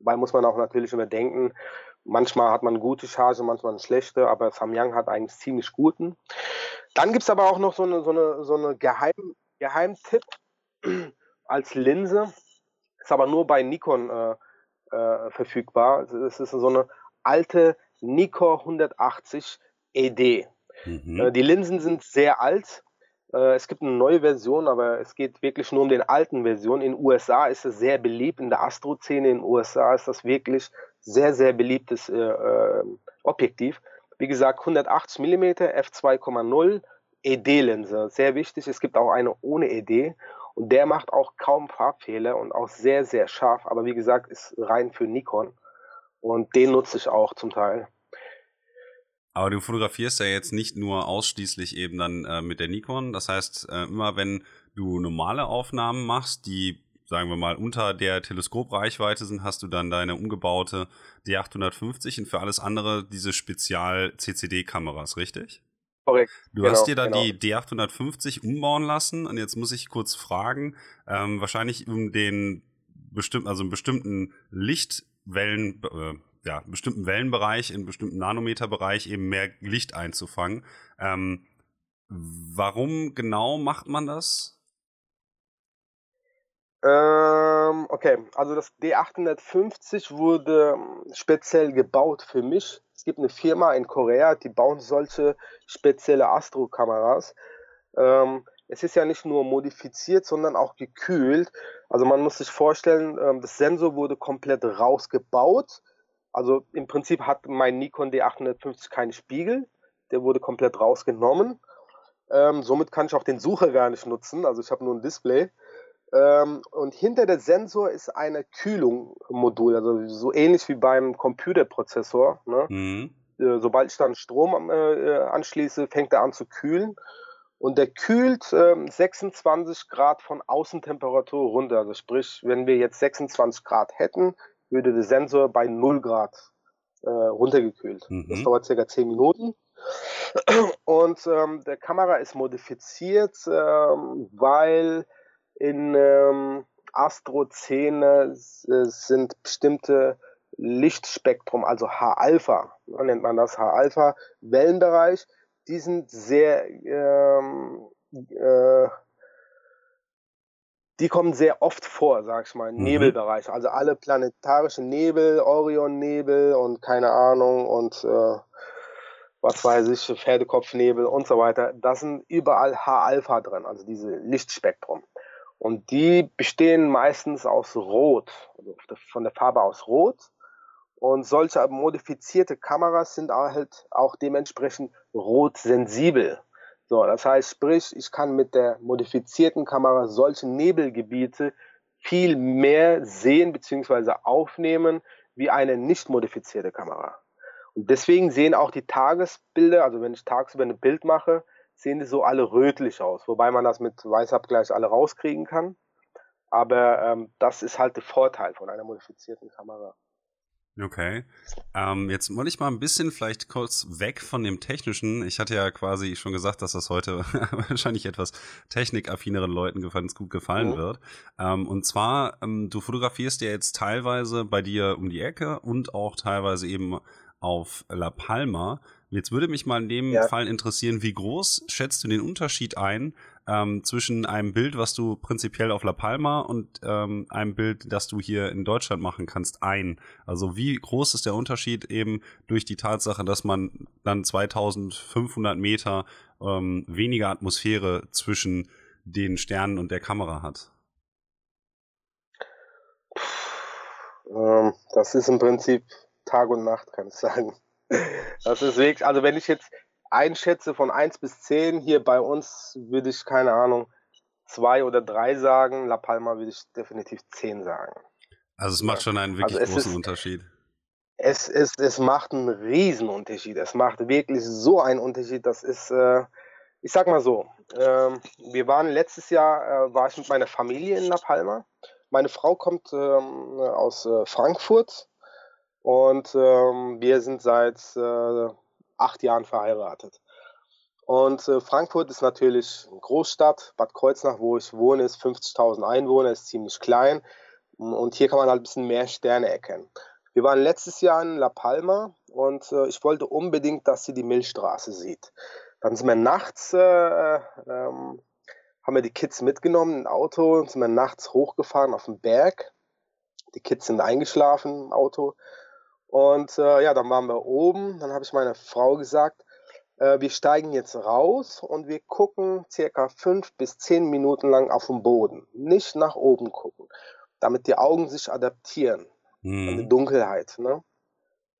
Dabei muss man auch natürlich überdenken, manchmal hat man gute Charge, manchmal eine schlechte, aber Samyang hat eigentlich ziemlich guten. Dann gibt es aber auch noch so eine, so eine, so eine Geheim, Geheimtipp als Linse, ist aber nur bei Nikon äh, äh, verfügbar. Es ist so eine alte Nikon hundertachtzig E D. Mhm. Äh, die Linsen sind sehr alt. Äh, es gibt eine neue Version, aber es geht wirklich nur um den alten Version. In den U S A ist es sehr beliebt, in der Astro-Szene in den U S A ist das wirklich sehr, sehr beliebtes äh, äh, Objektiv. Wie gesagt, hundertachtzig Millimeter f zwei Komma null E D-Linse. Sehr wichtig, es gibt auch eine ohne E D. Und der macht auch kaum Farbfehler und auch sehr, sehr scharf. Aber wie gesagt, ist rein für Nikon. Und den nutze ich auch zum Teil. Aber du fotografierst ja jetzt nicht nur ausschließlich eben dann äh, mit der Nikon. Das heißt, äh, immer wenn du normale Aufnahmen machst, die, sagen wir mal, unter der Teleskoprereichweite sind, hast du dann deine umgebaute D achthundertfünfzig und für alles andere diese Spezial-C C D-Kameras, richtig? Korrekt. Du genau, hast dir dann genau. die D achthundertfünfzig umbauen lassen und jetzt muss ich kurz fragen, ähm, wahrscheinlich um den bestimmten, also einen bestimmten Lichtwellen, äh, ja, bestimmten Wellenbereich, in bestimmten Nanometerbereich eben mehr Licht einzufangen. Ähm, warum genau macht man das? Ähm, okay, also das D achthundertfünfzig wurde speziell gebaut für mich. Es gibt eine Firma in Korea, die bauen solche spezielle Astro-Kameras. Ähm, es ist ja nicht nur modifiziert, sondern auch gekühlt. Also man muss sich vorstellen, ähm, das Sensor wurde komplett rausgebaut. Also im Prinzip hat mein Nikon D achthundertfünfzig keinen Spiegel. Der wurde komplett rausgenommen. Ähm, somit kann ich auch den Sucher gar nicht nutzen. Also ich habe nur ein Display. Ähm, und hinter der Sensor ist eine Kühlung im Modul, also so ähnlich wie beim Computerprozessor. Ne? Mhm. Äh, sobald ich dann Strom äh, anschließe, fängt er an zu kühlen. Und der kühlt äh, sechsundzwanzig Grad von Außentemperatur runter. Also sprich, wenn wir jetzt sechsundzwanzig Grad hätten, würde der Sensor bei null Grad äh, runtergekühlt. Mhm. Das dauert ca. zehn Minuten. Und ähm, der Kamera ist modifiziert, äh, weil in ähm, Astro-Szene sind bestimmte Lichtspektrum, also H-Alpha, nennt man das H-Alpha, Wellenbereich, die sind sehr, ähm, äh, die kommen sehr oft vor, sag ich mal, mhm. Nebelbereich, also alle planetarischen Nebel, Orion-Nebel und keine Ahnung und äh, was weiß ich, Pferdekopfnebel und so weiter, da sind überall H-Alpha drin, also diese Lichtspektrum. Und die bestehen meistens aus Rot, also von der Farbe aus Rot. Und solche modifizierte Kameras sind halt auch dementsprechend rotsensibel. So, das heißt, sprich, ich kann mit der modifizierten Kamera solche Nebelgebiete viel mehr sehen bzw. aufnehmen wie eine nicht modifizierte Kamera. Und deswegen sehen auch die Tagesbilder, also wenn ich tagsüber ein Bild mache, sehen die so alle rötlich aus, wobei man das mit Weißabgleich alle rauskriegen kann. Aber ähm, das ist halt der Vorteil von einer modifizierten Kamera. Okay. Ähm, jetzt wollte ich mal ein bisschen vielleicht kurz weg von dem Technischen. Ich hatte ja quasi schon gesagt, dass das heute wahrscheinlich etwas technikaffineren Leuten ganz gut gefallen mhm. wird. Ähm, und zwar, ähm, du fotografierst ja jetzt teilweise bei dir um die Ecke und auch teilweise eben auf La Palma. Jetzt würde mich mal in dem ja. Fall interessieren, wie groß schätzt du den Unterschied ein ähm, zwischen einem Bild, was du prinzipiell auf La Palma und ähm, einem Bild, das du hier in Deutschland machen kannst, ein? Also wie groß ist der Unterschied eben durch die Tatsache, dass man dann zweitausendfünfhundert Meter ähm, weniger Atmosphäre zwischen den Sternen und der Kamera hat? Ähm, das ist im Prinzip Tag und Nacht, kann ich sagen. Das ist wirklich, also wenn ich jetzt einschätze von eins bis zehn, hier bei uns würde ich, keine Ahnung, zwei oder drei sagen, La Palma würde ich definitiv zehn sagen. Also es macht schon einen wirklich also großen ist, Unterschied. Es, es, es macht einen Riesenunterschied, es macht wirklich so einen Unterschied, das ist, äh, ich sag mal so, äh, wir waren letztes Jahr, äh, war ich mit meiner Familie in La Palma, meine Frau kommt äh, aus äh, Frankfurt. Und ähm, wir sind seit äh, acht Jahren verheiratet. Und äh, Frankfurt ist natürlich eine Großstadt. Bad Kreuznach, wo ich wohne, ist fünfzigtausend Einwohner, ist ziemlich klein. Und hier kann man halt ein bisschen mehr Sterne erkennen. Wir waren letztes Jahr in La Palma und äh, ich wollte unbedingt, dass sie die Milchstraße sieht. Dann sind wir nachts, äh, äh, ähm, haben wir die Kids mitgenommen, ein Auto, und sind wir nachts hochgefahren auf den Berg. Die Kids sind eingeschlafen im Auto. Und äh, ja, dann waren wir oben, dann habe ich meiner Frau gesagt, äh, wir steigen jetzt raus und wir gucken circa fünf bis zehn Minuten lang auf den Boden. Nicht nach oben gucken, damit die Augen sich adaptieren mhm. an die Dunkelheit. Ne?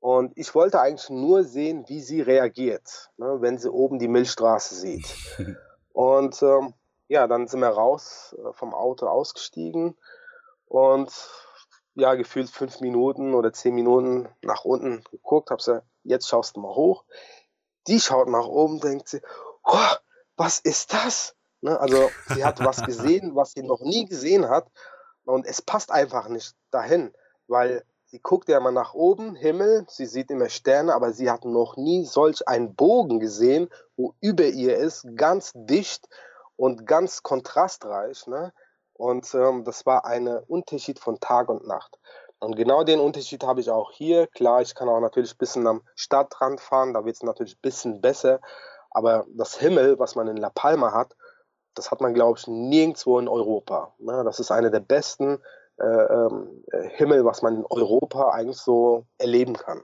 Und ich wollte eigentlich nur sehen, wie sie reagiert, ne, wenn sie oben die Milchstraße sieht. Und ähm, ja, dann sind wir raus äh, vom Auto ausgestiegen und ja, gefühlt fünf Minuten oder zehn Minuten nach unten geguckt, hab's ja, jetzt schaust du mal hoch. Die schaut nach oben, denkt sie, oh, was ist das? Ne, also sie hat was gesehen, was sie noch nie gesehen hat und es passt einfach nicht dahin, weil Sie guckt ja immer nach oben, Himmel, sie sieht immer Sterne, aber sie hat noch nie solch einen Bogen gesehen, wo über ihr ist, ganz dicht und ganz kontrastreich, ne? Und ähm, das war ein Unterschied von Tag und Nacht. Und genau den Unterschied habe ich auch hier. Klar, ich kann auch natürlich ein bisschen am Stadtrand fahren, da wird es natürlich ein bisschen besser. Aber das Himmel, was man in La Palma hat, das hat man, glaube ich, nirgendwo in Europa. Ne? Das ist einer der besten äh, äh, Himmel, was man in Europa eigentlich so erleben kann.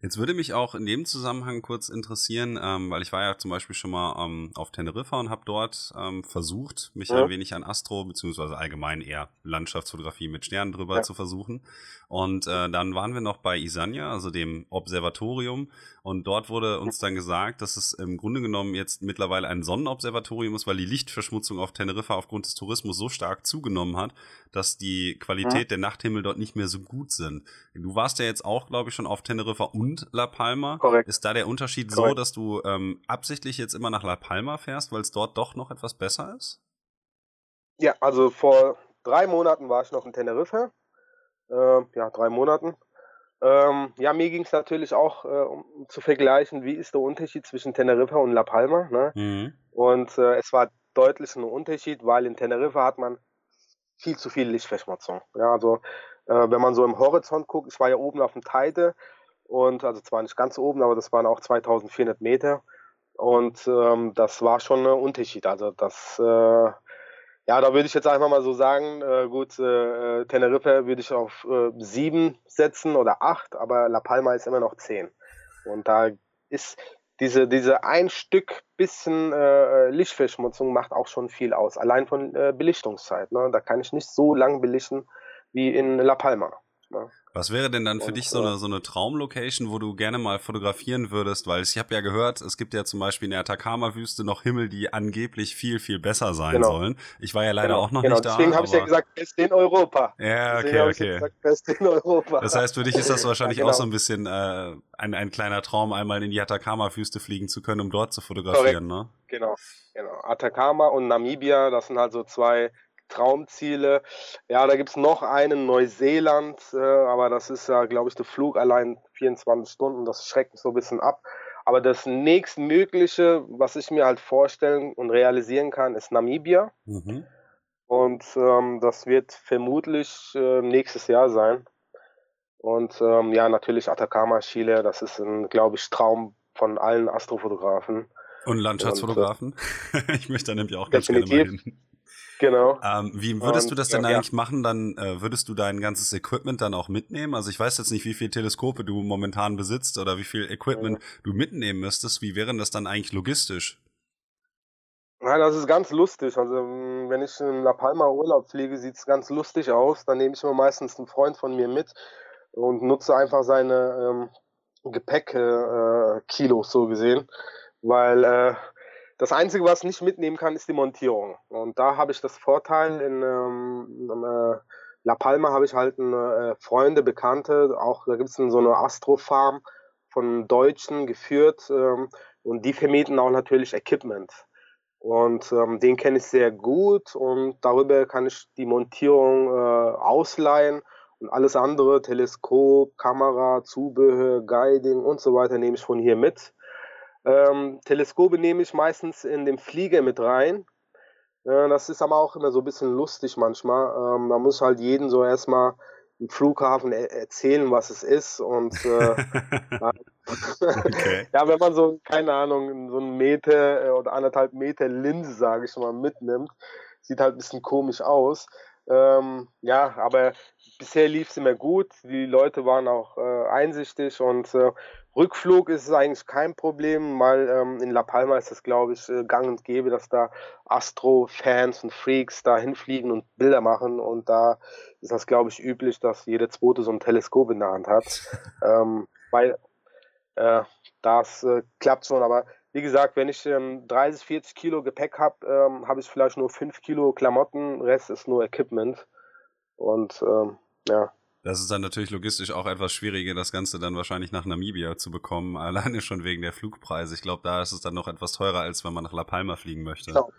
Jetzt würde mich auch in dem Zusammenhang kurz interessieren, ähm, weil ich war ja zum Beispiel schon mal ähm, auf Teneriffa und habe dort ähm, versucht, mich ja. ein wenig an Astro, beziehungsweise allgemein eher Landschaftsfotografie mit Sternen drüber ja. zu versuchen. Und äh, dann waren wir noch bei Isania, also dem Observatorium. Und dort wurde uns dann gesagt, dass es im Grunde genommen jetzt mittlerweile ein Sonnenobservatorium ist, weil die Lichtverschmutzung auf Teneriffa aufgrund des Tourismus so stark zugenommen hat, dass die Qualität ja. der Nachthimmel dort nicht mehr so gut sind. Du warst ja jetzt auch, glaube ich, schon auf Teneriffa und La Palma. Korrekt. Ist da der Unterschied Korrekt. so, dass du ähm, absichtlich jetzt immer nach La Palma fährst, weil es dort doch noch etwas besser ist? Ja, also vor drei Monaten war ich noch in Teneriffa. Äh, ja, drei Monaten. Ähm, ja, mir ging es natürlich auch, äh, um zu vergleichen, wie ist der Unterschied zwischen Teneriffa und La Palma. Ne? Mhm. Und äh, es war deutlich ein Unterschied, weil in Teneriffa hat man viel zu viel Lichtverschmutzung. Ja, also äh, wenn man so im Horizont guckt, ich war ja oben auf dem Teide. Und also zwar nicht ganz oben, aber das waren auch zweitausendvierhundert Meter. Und ähm, das war schon ein Unterschied. Also das, äh, ja, da würde ich jetzt einfach mal so sagen, äh, gut, äh, Teneriffa würde ich auf äh, sieben setzen oder acht, aber La Palma ist immer noch zehn. Und da ist diese, diese ein Stück bisschen äh, Lichtverschmutzung macht auch schon viel aus. Allein von äh, Belichtungszeit. Ne? Da kann ich nicht so lang belichten wie in La Palma. Ne? Was wäre denn dann für dich so eine, so eine Traumlocation, wo du gerne mal fotografieren würdest? Weil ich habe ja gehört, es gibt ja zum Beispiel in der Atacama-Wüste noch Himmel, die angeblich viel, viel besser sein genau. sollen. Ich war ja leider genau. auch noch genau. nicht deswegen da. Deswegen habe ich ja gesagt, best in Europa. Ja, okay, okay. Ich ja gesagt, best in Europa. Das heißt, für dich ist das wahrscheinlich ja, genau. auch so ein bisschen äh, ein, ein kleiner Traum, einmal in die Atacama-Wüste fliegen zu können, um dort zu fotografieren, Korrekt. ne? Genau, genau. Atacama und Namibia, das sind halt so zwei Traumziele. Ja, da gibt es noch einen, Neuseeland, äh, aber das ist ja, glaube ich, der Flug allein vierundzwanzig Stunden, das schreckt mich so ein bisschen ab. Aber das nächstmögliche, was ich mir halt vorstellen und realisieren kann, ist Namibia. Mhm. Und ähm, das wird vermutlich äh, nächstes Jahr sein. Und ähm, ja, natürlich Atacama, Chile, das ist ein, glaube ich, Traum von allen Astrofotografen. Und Landschaftsfotografen? Und, äh, ich möchte da nämlich auch ganz definitiv. gerne mal hin. Genau. Ähm, wie würdest du das denn ja, eigentlich ja. machen? Dann äh, würdest du dein ganzes Equipment dann auch mitnehmen? Also ich weiß jetzt nicht, wie viele Teleskope du momentan besitzt oder wie viel Equipment ja. du mitnehmen müsstest. Wie wäre das dann eigentlich logistisch? Ja, das ist ganz lustig. Also wenn ich in La Palma Urlaub fliege, sieht es ganz lustig aus. Dann nehme ich mir meistens einen Freund von mir mit und nutze einfach seine ähm, Gepäck-Kilos äh, so gesehen, weil äh, das Einzige, was ich nicht mitnehmen kann, ist die Montierung. Und da habe ich das Vorteil, in ähm, La Palma habe ich halt eine, äh, Freunde, Bekannte, auch da gibt es so eine Astrofarm von Deutschen geführt ähm, und die vermieten auch natürlich Equipment. Und ähm, den kenne ich sehr gut und darüber kann ich die Montierung äh, ausleihen und alles andere, Teleskop, Kamera, Zubehör, Guiding und so weiter nehme ich von hier mit. Ähm, Teleskope nehme ich meistens in den Flieger mit rein. Äh, das ist aber auch immer so ein bisschen lustig manchmal. Ähm, da muss ich halt jeden so erstmal im Flughafen er- erzählen, was es ist. Und äh, okay. ja, wenn man so, keine Ahnung, so einen Meter oder anderthalb Meter Linse, sage ich mal, mitnimmt, sieht halt ein bisschen komisch aus. Ähm, ja, aber bisher lief es immer gut. Die Leute waren auch äh, einsichtig und äh, Rückflug ist eigentlich kein Problem, weil ähm, in La Palma ist das, glaube ich, äh, gang und gäbe, dass da Astro-Fans und Freaks da hinfliegen und Bilder machen und da ist das, glaube ich, üblich, dass jeder Zweite so ein Teleskop in der Hand hat, ähm, weil äh, das äh, klappt schon, aber wie gesagt, wenn ich ähm, dreißig, vierzig Kilo Gepäck habe, ähm, habe ich vielleicht nur fünf Kilo Klamotten, Rest ist nur Equipment und ähm, ja. Das ist dann natürlich logistisch auch etwas schwieriger, das Ganze dann wahrscheinlich nach Namibia zu bekommen, alleine schon wegen der Flugpreise. Ich glaube, da ist es dann noch etwas teurer, als wenn man nach La Palma fliegen möchte. Genau.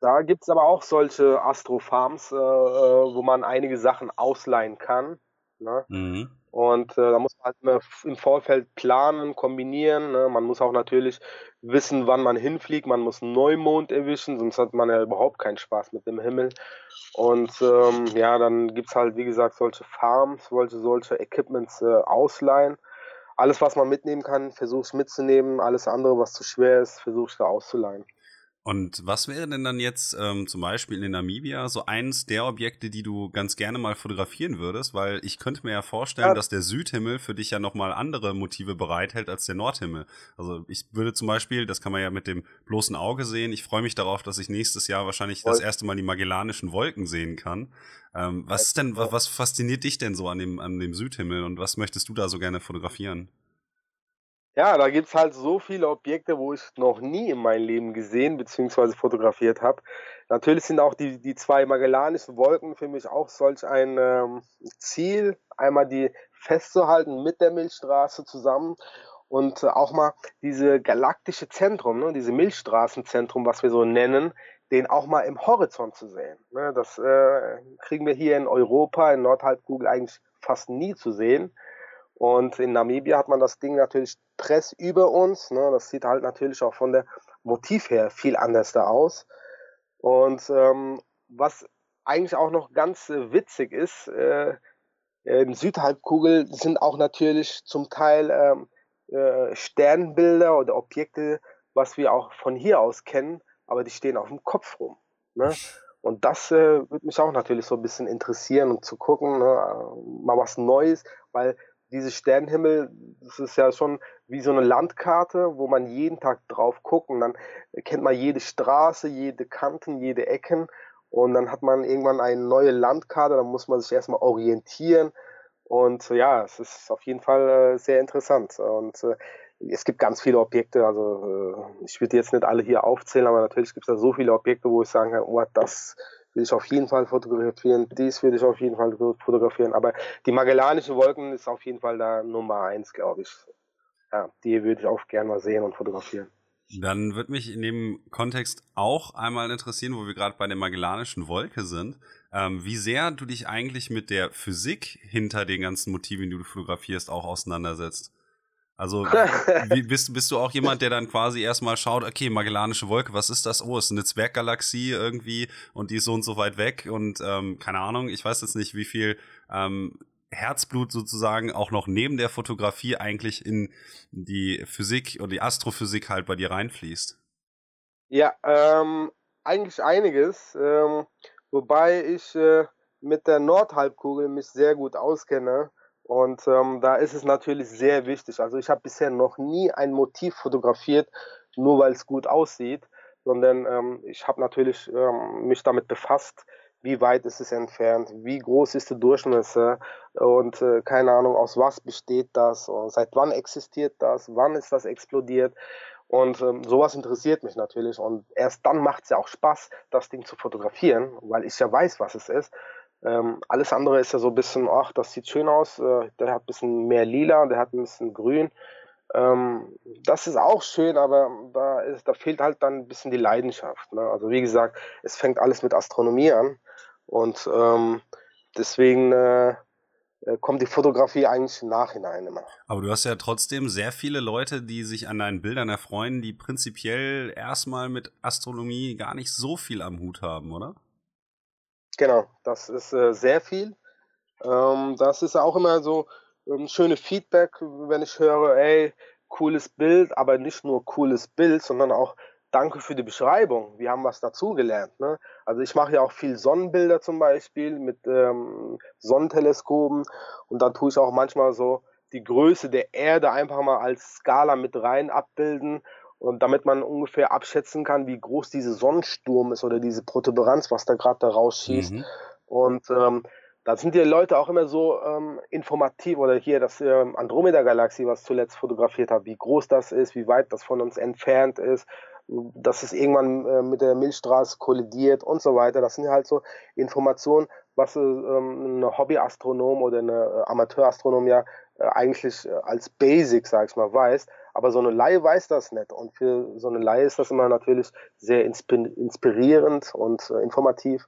Da gibt es aber auch solche Astrofarms, äh, wo man einige Sachen ausleihen kann. Ne? Mhm. Und äh, da muss man halt im Vorfeld planen, kombinieren. Ne? Man muss auch natürlich wissen, wann man hinfliegt. Man muss einen Neumond erwischen, sonst hat man ja überhaupt keinen Spaß mit dem Himmel. Und ähm, ja, dann gibt es halt, wie gesagt, solche Farms, solche, solche Equipments äh, ausleihen. Alles, was man mitnehmen kann, versuche ich mitzunehmen. Alles andere, was zu schwer ist, versuche ich da auszuleihen. Und was wäre denn dann jetzt ähm, zum Beispiel in Namibia so eins der Objekte, die du ganz gerne mal fotografieren würdest? Weil ich könnte mir ja vorstellen, ja, dass der Südhimmel für dich ja nochmal andere Motive bereithält als der Nordhimmel. Also ich würde zum Beispiel, das kann man ja mit dem bloßen Auge sehen, ich freue mich darauf, dass ich nächstes Jahr wahrscheinlich das erste Mal die Magellanischen Wolken sehen kann. Ähm, was ist denn, was, was fasziniert dich denn so an dem, an dem Südhimmel und was möchtest du da so gerne fotografieren? Ja, da gibt es halt so viele Objekte, wo ich noch nie in meinem Leben gesehen bzw. fotografiert habe. Natürlich sind auch die, die zwei Magellanischen Wolken für mich auch solch ein ähm, Ziel, einmal die festzuhalten mit der Milchstraße zusammen und äh, auch mal diese galaktische Zentrum, ne, diese Milchstraßenzentrum, was wir so nennen, den auch mal im Horizont zu sehen. Ne, das äh, kriegen wir hier in Europa, in Nordhalbkugel eigentlich fast nie zu sehen. Und in Namibia hat man das Ding natürlich press über uns. Ne? Das sieht halt natürlich auch von der Motiv her viel anders da aus. Und ähm, was eigentlich auch noch ganz äh, witzig ist, äh, in Südhalbkugel sind auch natürlich zum Teil ähm, äh, Sternbilder oder Objekte, was wir auch von hier aus kennen, aber die stehen auf dem Kopf rum. Ne? Und das äh, würde mich auch natürlich so ein bisschen interessieren, um zu gucken, ne? Mal was Neues, weil diese Sternenhimmel, das ist ja schon wie so eine Landkarte, wo man jeden Tag drauf guckt und dann kennt man jede Straße, jede Kanten, jede Ecken und dann hat man irgendwann eine neue Landkarte, dann muss man sich erstmal orientieren und ja, es ist auf jeden Fall äh, sehr interessant und äh, es gibt ganz viele Objekte, also äh, ich würde jetzt nicht alle hier aufzählen, aber natürlich gibt es da so viele Objekte, wo ich sagen kann, oh, das will ich auf jeden Fall fotografieren, dies will ich auf jeden Fall fotografieren, aber die Magellanische Wolken ist auf jeden Fall da Nummer eins, glaube ich. Ja, die würde ich auch gerne mal sehen und fotografieren. Dann würde mich in dem Kontext auch einmal interessieren, wo wir gerade bei der Magellanischen Wolke sind, ähm, wie sehr du dich eigentlich mit der Physik hinter den ganzen Motiven, die du fotografierst, auch auseinandersetzt. Also wie, bist, bist du auch jemand, der dann quasi erstmal schaut, okay, Magellanische Wolke, was ist das? Oh, es ist eine Zwerggalaxie irgendwie und die ist so und so weit weg und ähm, keine Ahnung, ich weiß jetzt nicht, wie viel ähm, Herzblut sozusagen auch noch neben der Fotografie eigentlich in die Physik oder die Astrophysik halt bei dir reinfließt. Ja, ähm, eigentlich einiges, ähm, wobei ich äh, mit der Nordhalbkugel mich sehr gut auskenne. Und ähm, da ist es natürlich sehr wichtig. Also ich habe bisher noch nie ein Motiv fotografiert, nur weil es gut aussieht, sondern ähm, ich habe natürlich ähm, mich damit befasst, wie weit ist es entfernt, wie groß ist der Durchmesser und äh, keine Ahnung, aus was besteht das, seit wann existiert das, wann ist das explodiert. Und ähm, sowas interessiert mich natürlich. Und erst dann macht es ja auch Spaß, das Ding zu fotografieren, weil ich ja weiß, was es ist. Ähm, alles andere ist ja so ein bisschen, ach, das sieht schön aus, äh, der hat ein bisschen mehr lila, der hat ein bisschen grün. Ähm, das ist auch schön, aber da, ist, da fehlt halt dann ein bisschen die Leidenschaft. Ne? Also wie gesagt, es fängt alles mit Astronomie an und ähm, deswegen äh, kommt die Fotografie eigentlich im Nachhinein immer. Aber du hast ja trotzdem sehr viele Leute, die sich an deinen Bildern erfreuen, die prinzipiell erstmal mit Astronomie gar nicht so viel am Hut haben, oder? Genau, das ist äh, sehr viel. Ähm, das ist auch immer so ähm, schöne Feedback, wenn ich höre, ey, cooles Bild, aber nicht nur cooles Bild, sondern auch danke für die Beschreibung. Wir haben was dazugelernt. Ne? Also ich mache ja auch viel Sonnenbilder zum Beispiel mit ähm, Sonnenteleskopen und dann tue ich auch manchmal so die Größe der Erde einfach mal als Skala mit rein abbilden. Und damit man ungefähr abschätzen kann, wie groß diese Sonnensturm ist oder diese Protuberanz, was da gerade da rausschießt. Mhm. Und ähm, da sind die Leute auch immer so ähm, informativ. Oder hier das ähm, Andromeda-Galaxie, was zuletzt fotografiert habe, wie groß das ist, wie weit das von uns entfernt ist, dass es irgendwann äh, mit der Milchstraße kollidiert und so weiter. Das sind halt so Informationen, was äh, ein Hobbyastronom oder ein äh, Amateurastronom ja äh, eigentlich äh, als Basic, sag ich mal, weiß. Aber so eine Laie weiß das nicht. Und für so eine Laie ist das immer natürlich sehr inspirierend und äh, informativ.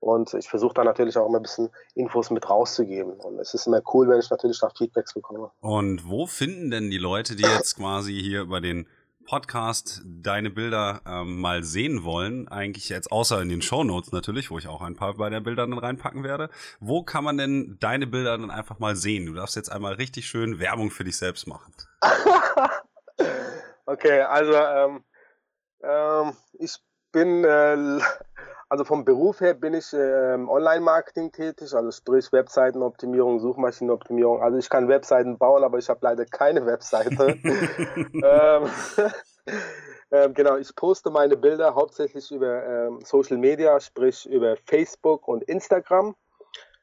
Und ich versuche da natürlich auch immer ein bisschen Infos mit rauszugeben. Und es ist immer cool, wenn ich natürlich da Feedbacks bekomme. Und wo finden denn die Leute, die jetzt quasi hier über den Podcast deine Bilder ähm, mal sehen wollen, eigentlich jetzt außer in den Shownotes natürlich, wo ich auch ein paar bei den Bildern dann reinpacken werde. Wo kann man denn deine Bilder dann einfach mal sehen? Du darfst jetzt einmal richtig schön Werbung für dich selbst machen. Okay, also ähm, ähm, ich bin, äh, also vom Beruf her bin ich äh, im Online-Marketing tätig, also sprich Webseitenoptimierung, Suchmaschinenoptimierung. Also ich kann Webseiten bauen, aber ich habe leider keine Webseite. ähm, äh, genau, ich poste meine Bilder hauptsächlich über äh, Social Media, sprich über Facebook und Instagram.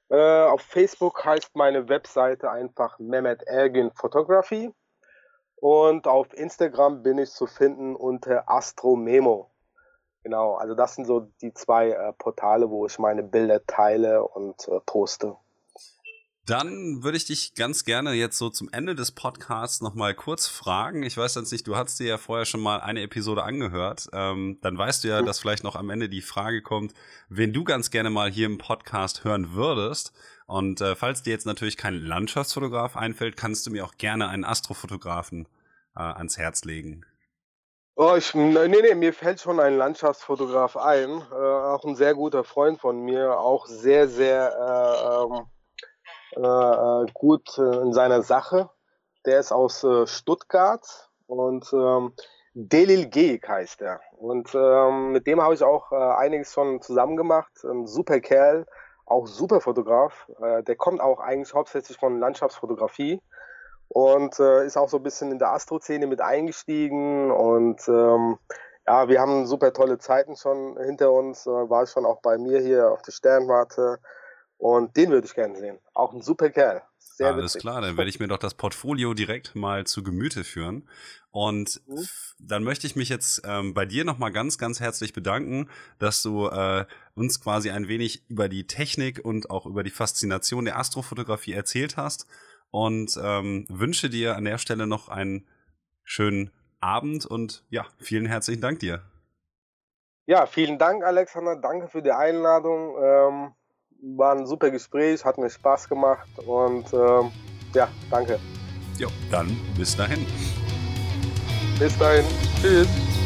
Äh, auf Facebook heißt meine Webseite einfach Mehmet Ergün Photography. Und auf Instagram bin ich zu finden unter Astromemo. Genau, also das sind so die zwei äh, Portale, wo ich meine Bilder teile und äh, poste. Dann würde ich dich ganz gerne jetzt so zum Ende des Podcasts nochmal kurz fragen. Ich weiß jetzt nicht, du hattest dir ja vorher schon mal eine Episode angehört. Ähm, dann weißt du ja, dass vielleicht noch am Ende die Frage kommt, wen du ganz gerne mal hier im Podcast hören würdest. Und äh, falls dir jetzt natürlich kein Landschaftsfotograf einfällt, kannst du mir auch gerne einen Astrofotografen äh, ans Herz legen. Oh, ich, nee, nee, mir fällt schon ein Landschaftsfotograf ein. Äh, auch ein sehr guter Freund von mir, auch sehr, sehr... Äh, ähm Äh, gut äh, in seiner Sache. Der ist aus äh, Stuttgart und ähm, Delil Geek heißt er. Und ähm, mit dem habe ich auch äh, einiges schon zusammen gemacht. Ein super Kerl, auch super Fotograf. Äh, der kommt auch eigentlich hauptsächlich von Landschaftsfotografie und äh, ist auch so ein bisschen in der Astro-Szene mit eingestiegen. Und ähm, ja, wir haben super tolle Zeiten schon hinter uns. Äh, war schon auch bei mir hier auf der Sternwarte. Und den würde ich gerne sehen. Auch ein super Kerl. Sehr Alles witzig. Klar, dann werde ich mir doch das Portfolio direkt mal zu Gemüte führen. Und mhm. dann möchte ich mich jetzt ähm, bei dir nochmal ganz, ganz herzlich bedanken, dass du äh, uns quasi ein wenig über die Technik und auch über die Faszination der Astrofotografie erzählt hast. Und ähm, wünsche dir an der Stelle noch einen schönen Abend und ja, vielen herzlichen Dank dir. Ja, vielen Dank, Alexander. Danke für die Einladung. Ähm War ein super Gespräch, hat mir Spaß gemacht und ähm, ja, danke. Jo, dann bis dahin. Bis dahin. Tschüss.